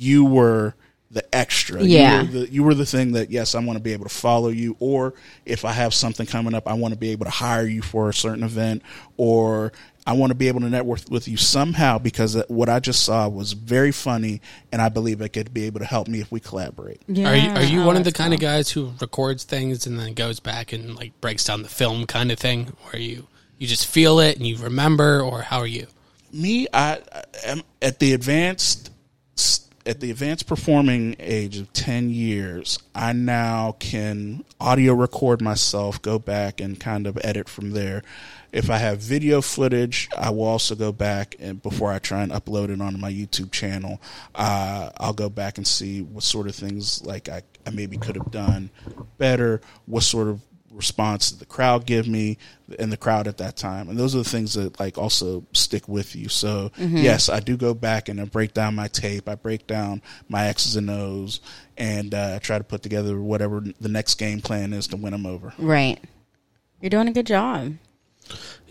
you were the extra. Yeah. You were the thing that, yes, I want to be able to follow you. Or if I have something coming up, I want to be able to hire you for a certain event. Or I want to be able to network with you somehow, because what I just saw was very funny, and I believe it could be able to help me if we collaborate. Yeah. Are you one of the kind of guys who records things and then goes back and like breaks down the film kind of thing? Or are you just feel it and you remember, or how are you? Me, I am at the advanced performing age of 10 years. I now can audio record myself, go back and kind of edit from there. If I have video footage, I will also go back, and before I try and upload it onto my YouTube channel, I'll go back and see what sort of things like I maybe could have done better, what sort of response did the crowd give me and the crowd at that time. And those are the things that like also stick with you. So yes, I do go back and I break down my tape. I break down my X's and O's, and I try to put together whatever the next game plan is to win them over. Right. You're doing a good job.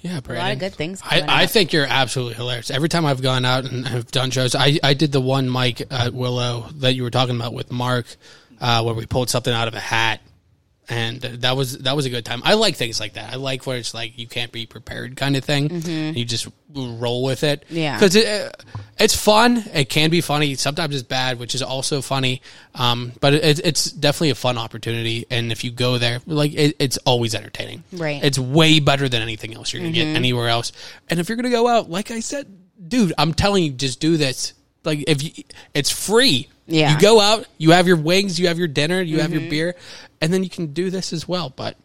Yeah, Brandon. A lot of good things. I think you're absolutely hilarious. Every time I've gone out and I've done shows, I did the one mic at Willow that you were talking about with Mark, where we pulled something out of a hat, and that was a good time. I like things like that. I like where it's like you can't be prepared kind of thing. Mm-hmm. You just roll with it. Yeah, because it's fun. It can be funny. Sometimes it's bad, which is also funny. But it's definitely a fun opportunity. And if you go there, like it's always entertaining. Right. It's way better than anything else you're gonna get anywhere else. And if you're gonna go out, like I said, dude, I'm telling you, just do this. Like it's free. Yeah. You go out, you have your wings, you have your dinner, you have your beer, and then you can do this as well. But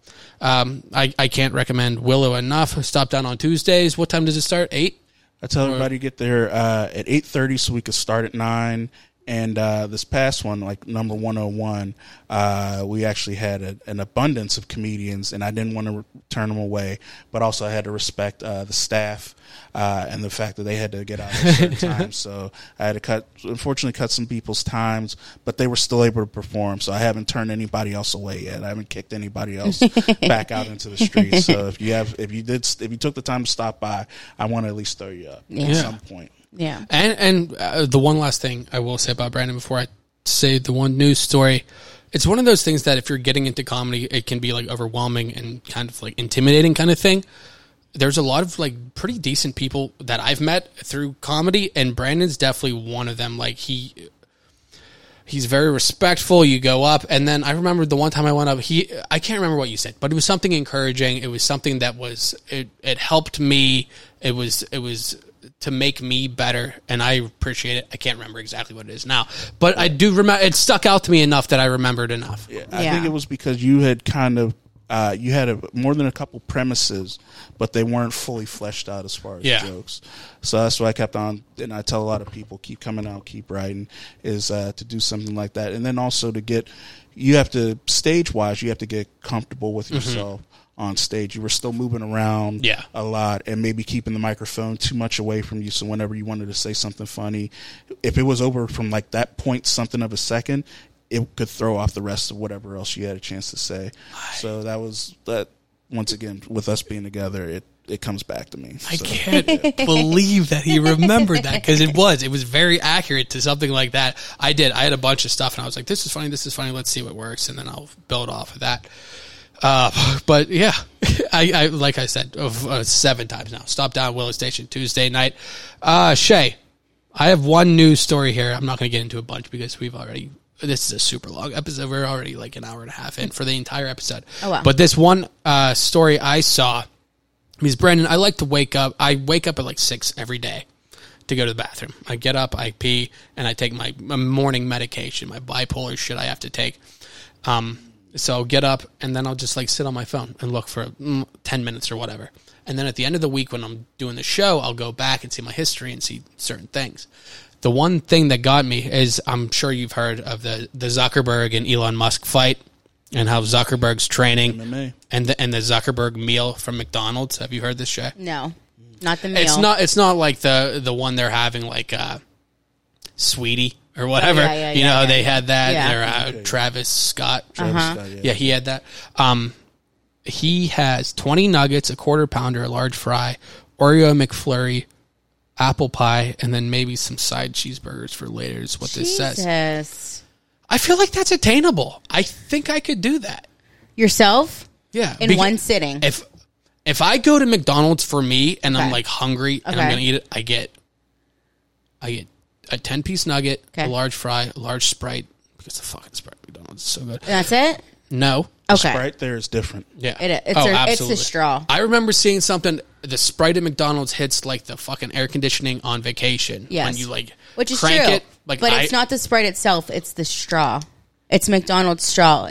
I can't recommend Willow enough. Stop down on Tuesdays. What time does it start? 8? I tell everybody to get there at 8:30 so we could start at 9. And this past one, like number 101, we actually had an abundance of comedians, and I didn't want to turn them away, but also I had to respect the staff and the fact that they had to get out at a certain time. So I had to unfortunately cut some people's times, but they were still able to perform. So I haven't turned anybody else away yet. I haven't kicked anybody else back out into the street. So if you took the time to stop by, I want to at least throw you up at some point. Yeah, and the one last thing I will say about Brandon before I say the one news story, it's one of those things that if you're getting into comedy, it can be like overwhelming and kind of like intimidating kind of thing. There's a lot of like pretty decent people that I've met through comedy, and Brandon's definitely one of them. Like he's very respectful. You go up, and then I remember the one time I went up, I can't remember what you said, but it was something encouraging. It was something that was it helped me. It was to make me better, and I appreciate it. I can't remember exactly what it is now, but I do remember it stuck out to me enough that I remembered enough. Yeah, I think it was because you had kind of you had more than a couple premises, but they weren't fully fleshed out as far as jokes. So that's why I kept on, and I tell a lot of people, keep coming out, keep writing, is to do something like that. And then also you have to, stage-wise, you have to get comfortable with yourself. On stage, you were still moving around a lot, and maybe keeping the microphone too much away from you. So whenever you wanted to say something funny, if it was over from like that point something of a second, it could throw off the rest of whatever else you had a chance to say. So that was that. Once again, with us being together, it comes back to me. I can't believe that he remembered that, because it was very accurate to something like that. I had a bunch of stuff, and I was like, this is funny, let's see what works, and then I'll build off of that. But yeah, I like I said, 7 times now. Stop down at Willow Station Tuesday night. Shay, I have one news story here. I'm not going to get into a bunch because this is a super long episode. We're already like an hour and a half in for the entire episode. Oh, wow. But this one story I saw is, Brandon, I like to wake up. I wake up at like 6 every day to go to the bathroom. I get up, I pee, and I take my morning medication, my bipolar shit I have to take. So I'll get up, and then I'll just like sit on my phone and look for 10 minutes or whatever. And then at the end of the week when I'm doing the show, I'll go back and see my history and see certain things. The one thing that got me is, I'm sure you've heard of the Zuckerberg and Elon Musk fight, and how Zuckerberg's training MMA. and the Zuckerberg meal from McDonald's. Have you heard this, Shay? No, not the meal. It's not like the one they're having, like Sweetie or whatever. Yeah, they had that. Yeah. Their Travis Scott. Travis Scott, he had that. He has 20 nuggets, a quarter pounder, a large fry, Oreo McFlurry, apple pie, and then maybe some side cheeseburgers for later is what this says. I feel like that's attainable. I think I could do that. Yourself? Yeah. In one sitting. If I go to McDonald's for me and I'm like hungry and I'm going to eat it, I get a 10-piece nugget, a large fry, a large Sprite, because the fucking Sprite at McDonald's is so good. And that's it? No. Okay. Sprite there is different. Yeah. It's a straw. I remember seeing something. The Sprite at McDonald's hits like the fucking air conditioning on vacation. Yes. When you like which is crank true. It. Like, but it's not the Sprite itself. It's the straw. It's McDonald's straw.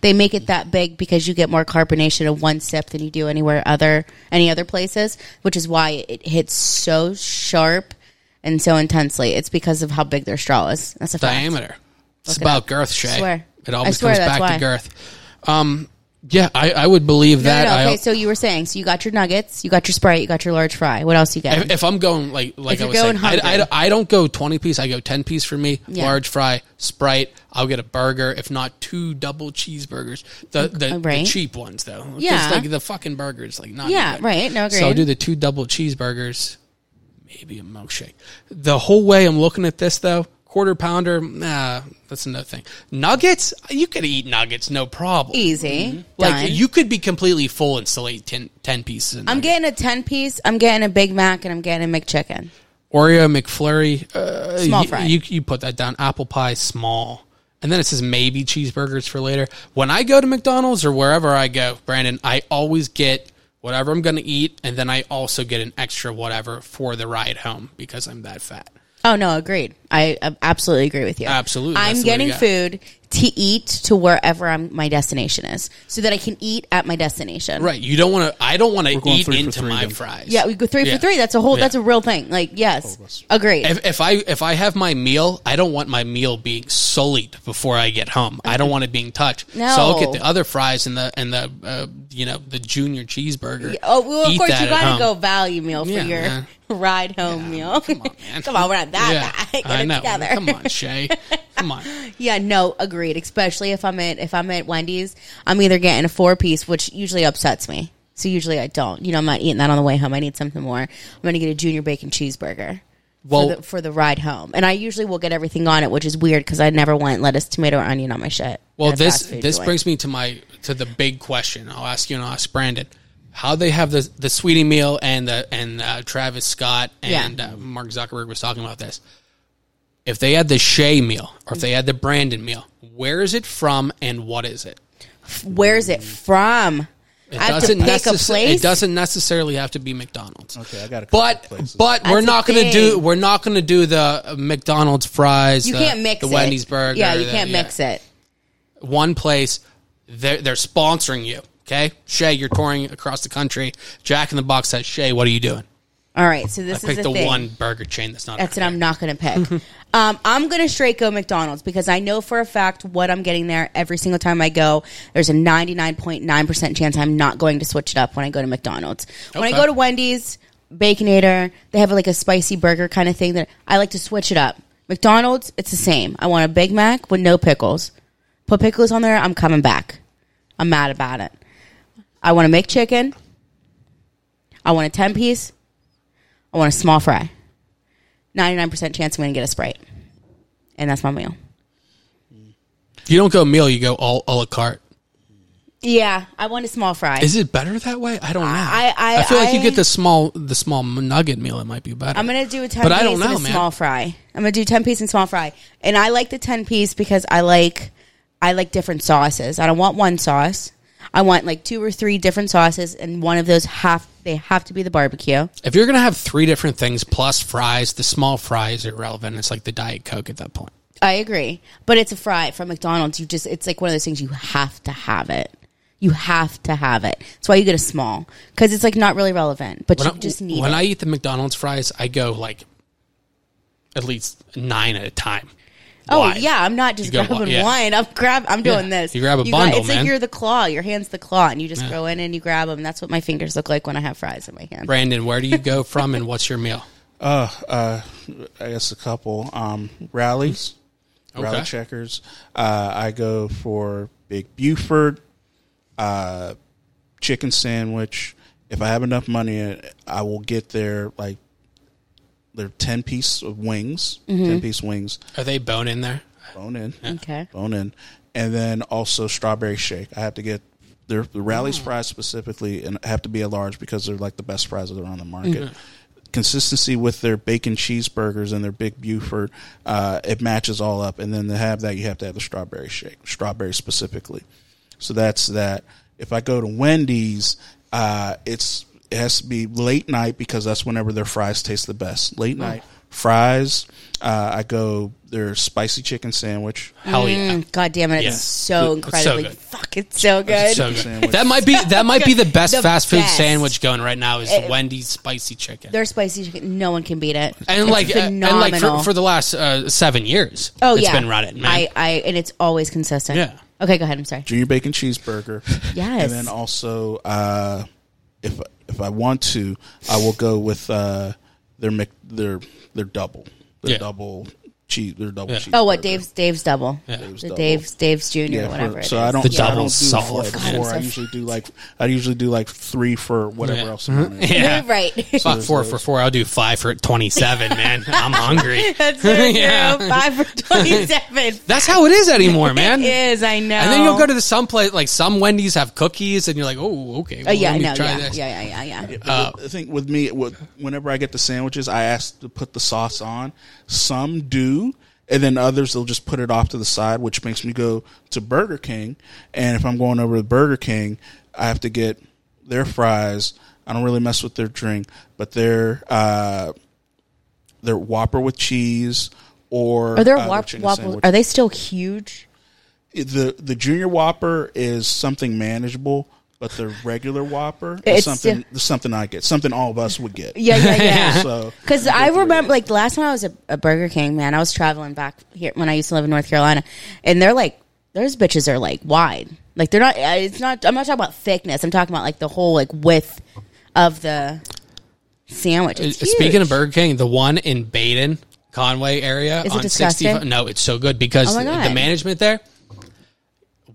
They make it that big because you get more carbonation in one sip than you do any other places, which is why it hits so sharp and so intensely. It's because of how big their straw is. That's a fact. Diameter. It's about girth, Shay. I swear. It always comes back to girth. Yeah, I would believe that. No. Okay, so you were saying, so you got your nuggets, you got your Sprite, you got your large fry. What else you get? If I'm going, like I was saying, I don't go 20-piece, I go 10-piece for me, large fry, Sprite, I'll get a burger, if not 2 double cheeseburgers. The cheap ones, though. Yeah. Like the fucking burgers, like not yeah, good. Right, no, agree. So I'll do the 2 double cheeseburgers, maybe a milkshake. The whole way I'm looking at this, though, quarter pounder, nah, that's another thing. Nuggets, you could eat nuggets, no problem. Easy. Mm-hmm. Like, you could be completely full and still eat 10 pieces. I'm getting a 10-piece, I'm getting a Big Mac, and I'm getting a McChicken. Oreo, McFlurry. Small fry. You put that down. Apple pie, small. And then it says maybe cheeseburgers for later. When I go to McDonald's or wherever I go, Brandon, I always get whatever I'm going to eat, and then I also get an extra whatever for the ride home because I'm that fat. Oh, no, agreed. I absolutely agree with you. Absolutely. I'm getting food to eat to wherever my destination is so that I can eat at my destination. Right. You don't want to, I don't want to eat into my fries. Yeah, we go 3 for 3. That's a whole, that's a real thing. Like, yes, agreed. If I have my meal, I don't want my meal being sullied before I get home. Okay. I don't want it being touched. No. So I'll get the other fries and the the junior cheeseburger. Oh, well, of course you got to go value meal for your... Man. Ride home meal. Come on, man. Come on, we're not that bad. Get it together. Come on, Shay. Come on. Yeah, no, agreed. Especially if I'm at Wendy's, I'm either getting a 4-piece, which usually upsets me. So usually I don't. You know, I'm not eating that on the way home. I need something more. I'm going to get a junior bacon cheeseburger for the ride home. And I usually will get everything on it, which is weird because I never want lettuce, tomato, or onion on my shit. Well, this brings me to the big question. I'll ask you and I'll ask Brandon. How they have the Sweetie meal and Travis Scott and Mark Zuckerberg was talking about this. If they had the Shay meal or if they had the Brandon meal, where is it from and what is it? Where is it from? It doesn't necessarily have to be McDonald's. Okay, I got a couple places. But we're not going to do the McDonald's fries. You can't mix the Wendy's burger. Yeah, you can't mix it. One place they're sponsoring you. Okay, Shay, you're touring across the country. Jack in the Box says, "Shay, what are you doing?" All right, so this is the thing. One burger chain that's not. That's it. I'm not going to pick. I'm going to straight go McDonald's because I know for a fact what I'm getting there every single time I go. There's a 99.9% chance I'm not going to switch it up when I go to McDonald's. Okay. When I go to Wendy's, Baconator, they have like a spicy burger kind of thing that I like to switch it up. McDonald's, it's the same. I want a Big Mac with no pickles. Put pickles on there, I'm coming back. I'm mad about it. I want a McChicken. I want a 10-piece. I want a small fry. 99% chance I'm going to get a Sprite. And that's my meal. You don't go meal, you go all a la carte. Yeah, I want a small fry. Is it better that way? I don't know. I feel like you get the small nugget meal, it might be better. I'm going to do a 10-piece and a small fry. I'm going to do 10-piece and small fry. And I like the 10-piece because I like different sauces. I don't want one sauce. I want like 2 or 3 different sauces, and one of those have to be the barbecue. If you're going to have 3 different things plus fries, the small fry is irrelevant. It's like the Diet Coke at that point. I agree. But it's a fry from McDonald's. It's like one of those things you have to have it. You have to have it. That's why you get a small because it's like not really relevant, but you just need it. When I eat the McDonald's fries, I go like at least 9 at a time. Oh, wide. Yeah, I'm not just grabbing wine. I'm doing this. You grab a bundle, it's like you're the claw. Your hand's the claw, and you just go in and you grab them. That's what my fingers look like when I have fries in my hand. Brandon, where do you go from and what's your meal? I guess a couple. Rallies, okay. Rally Checkers. I go for Big Buford, chicken sandwich. If I have enough money, I will get there, like, they're 10-piece of wings. Mm-hmm. 10-piece wings. Are they bone in there? Bone in. Yeah. Okay. Bone in. And then also strawberry shake. I have to get the Rally's fries specifically, and have to be a large because they're like the best fries that are on the market. Mm-hmm. Consistency with their bacon cheeseburgers and their Big Buford, it matches all up. And then to have that, you have to have the strawberry shake, strawberry specifically. So that's that. If I go to Wendy's, it has to be late night because that's whenever their fries taste the best. Late night fries. I go their spicy chicken sandwich. Hell yeah! God damn it! It's so incredibly it's so good. That might be the best fast food sandwich going right now is the Wendy's spicy chicken. Their spicy chicken, no one can beat it. And it's phenomenal. For the last 7 years, it's been running. Man. And it's always consistent. Yeah. Okay, go ahead. I'm sorry. Junior bacon cheeseburger. Yes. And then also, if I want to, I will go with their double. Their double cheese. Oh, what Dave's double. Yeah. Dave's Junior, whatever. I usually do like 3 for whatever else. Mm-hmm. Yeah, right. So 4 for 4. I'll do 5 for 27. Man, I'm hungry. That's very true. 5 for 27. That's how it is anymore, man. It is. I know. And then you'll go to some place like some Wendy's have cookies, and you're like, oh, okay. Well, yeah. I think with me, whenever I get the sandwiches, I ask to put the sauce on. Some do, and then others they'll just put it off to the side, which makes me go to Burger King. And if I'm going over to Burger King, I have to get their fries. I don't really mess with their drink, but their Whopper with cheese or are there Whopper? Are they still huge? The Junior Whopper is something manageable. But the regular Whopper is something I get. Something all of us would get. Yeah. Because I remember, like, last time I was a Burger King, man, I was traveling back here when I used to live in North Carolina. And they're like, those bitches are, like, wide. Like, they're not, it's not, I'm not talking about thickness. I'm talking about, like, the whole, like, width of the sandwich. Speaking of Burger King, the one in Baden, Conway area. Is it disgusting? 65, no, it's so good because the management there,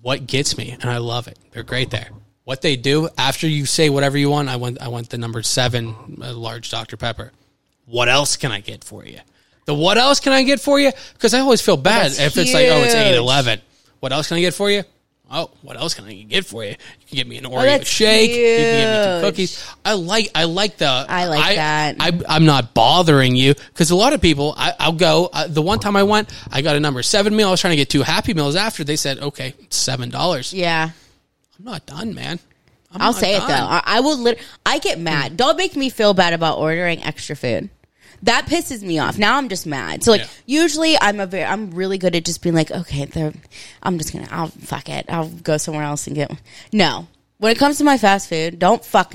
what gets me, and I love it. They're great there. What they do after you say whatever you want, I want the number 7 large Dr. Pepper. What else can I get for you? What else can I get for you? Because I always feel bad it's like, oh, it's 8-11. What else can I get for you? Oh, what else can I get for you? You can get me an Oreo shake. Huge. You can get me some cookies. I like that. I'm not bothering you because a lot of people. I'll go. The one time I went, I got a number 7 meal. I was trying to get 2 Happy Meals. After they said, okay, $7. Yeah. I'm not done, man. I'll say it, though. I get mad. Don't make me feel bad about ordering extra food. That pisses me off. Now I'm just mad. So, like, usually I'm really good at just being like, okay, I'm just going to, fuck it. I'll go somewhere else and get one. No. When it comes to my fast food, don't fuck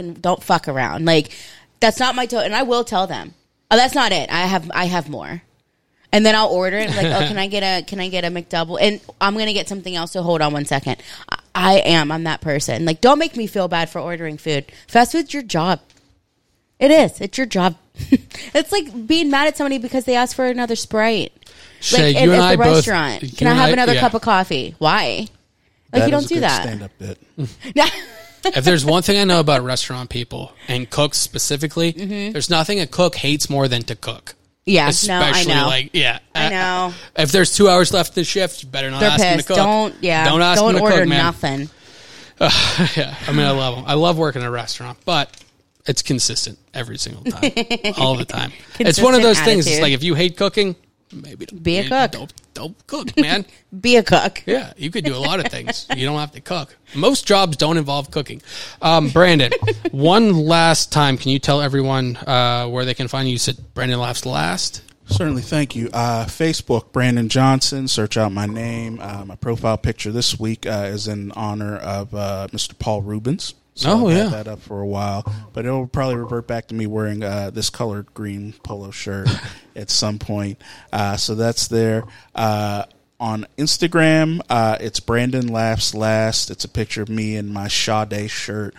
around. Like, that's not my and I will tell them, oh, that's not it. I have more. And then I'll order it. Like, oh, can I get a McDouble? And I'm going to get something else. So hold on one second. I'm that person. Like, don't make me feel bad for ordering food. Fast food's your job. It is. It's your job. It's like being mad at somebody because they asked for another Sprite. Shay, like, at the restaurant. Can I have another cup of coffee? Why? Like, you don't do that. Stand up bit. If there's one thing I know about restaurant people and cooks specifically, there's nothing a cook hates more than to cook. Yeah, especially I know. If there's 2 hours left to shift, you better not ask them to cook. Don't order cook, man. Nothing. I mean, I love them. I love working in a restaurant, but it's consistent every single time, all the time. It's one of those things. It's like if you hate cooking, maybe be a cook. Don't cook, man. Be a cook. Yeah, you could do a lot of things. You don't have to cook. Most jobs don't involve cooking. Brandon, one last time, can you tell everyone where they can find you? You said Brandon Laughs Last. Certainly, thank you. Facebook, Brandon Johnson. Search out my name. My profile picture this week is in honor of Mr. Paul Rubens. So I've had that up for a while. But it'll probably revert back to me wearing this colored green polo shirt at some point. So that's there. On Instagram, it's Brandon Laughs Last. It's a picture of me in my Sade shirt.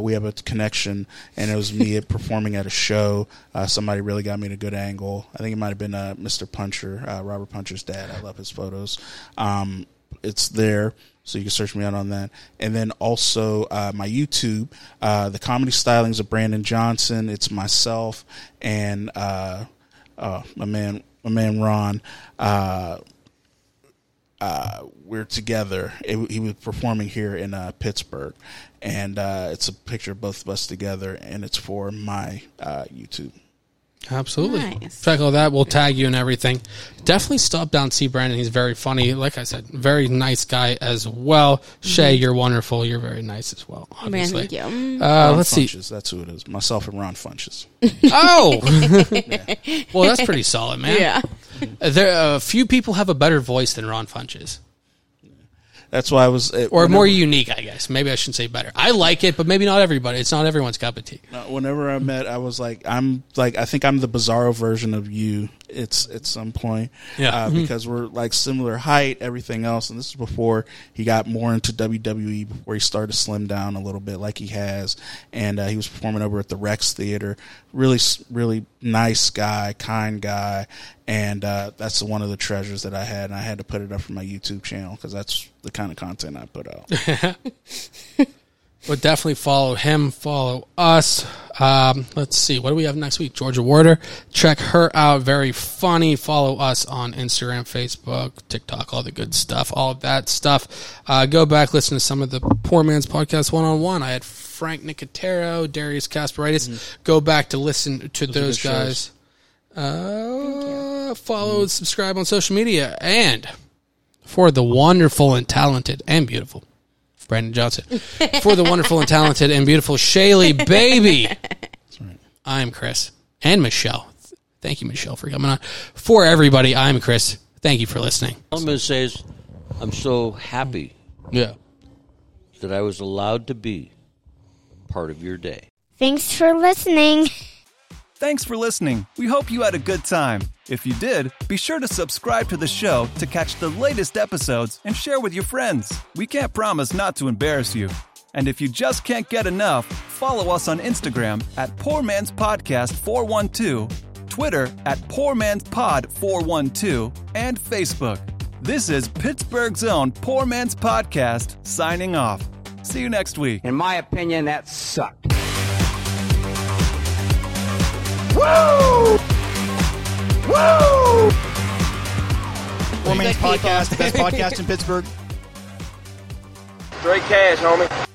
We have a connection, and it was me performing at a show. Somebody really got me in a good angle. I think it might have been Mr. Puncher, Robert Puncher's dad. I love his photos. It's there, so you can search me out on that. And then also my YouTube, the comedy stylings of Brandon Johnson. It's myself and my man Ron. We're together. He was performing here in Pittsburgh, and it's a picture of both of us together, and it's for my YouTube. Absolutely. Nice. Check all that. We'll tag you and everything. Definitely stop down and see Brandon. He's very funny. Like I said, very nice guy as well. Mm-hmm. Shay, you're wonderful. You're very nice as well, obviously. Brandon, thank you. Let's Funches, see. That's who it is. Myself and Ron Funches. Oh! Yeah. Well, that's pretty solid, man. Yeah. There, few people have a better voice than Ron Funches. That's why I was... Or more unique, I guess. Maybe I shouldn't say better. I like it, but maybe not everybody. It's not everyone's cup of tea. Whenever I met, I was like, I think I'm the bizarro version of you at some point. Yeah. Because we're like similar height, everything else. And this is before he got more into WWE, before he started to slim down a little bit like he has. And he was performing over at the Rex Theater. Really, really nice guy, kind guy. And that's one of the treasures that I had, and I had to put it up for my YouTube channel because that's the kind of content I put out. Well, definitely follow him, follow us. Let's see, what do we have next week? Georgia Warder. Check her out. Very funny. Follow us on Instagram, Facebook, TikTok, all the good stuff, all of that stuff. Go back, listen to some of the Poor Man's Podcast one-on-one. I had Frank Nicotero, Darius Kasparaitis. Mm-hmm. Go back to listen to those guys. Shows. Follow and subscribe on social media, and for the wonderful and talented and beautiful Brandon Johnson, for the wonderful and talented and beautiful Shaylee, baby. That's right. I'm Chris and Michelle. Thank you, Michelle, for coming on. For everybody, I'm Chris. Thank you for listening. All I'm going to say is I'm so happy that I was allowed to be part of your day. Thanks for listening. Thanks for listening. We hope you had a good time. If you did, be sure to subscribe to the show to catch the latest episodes and share with your friends. We can't promise not to embarrass you. And if you just can't get enough, follow us on Instagram at Poor Man's Podcast 412, Twitter at Poor Man's Pod 412, and Facebook. This is Pittsburgh's own Poor Man's Podcast signing off. See you next week. In my opinion, that sucked. Woo! Woo! Poor Man's Podcast, best podcast in Pittsburgh. Straight cash, homie.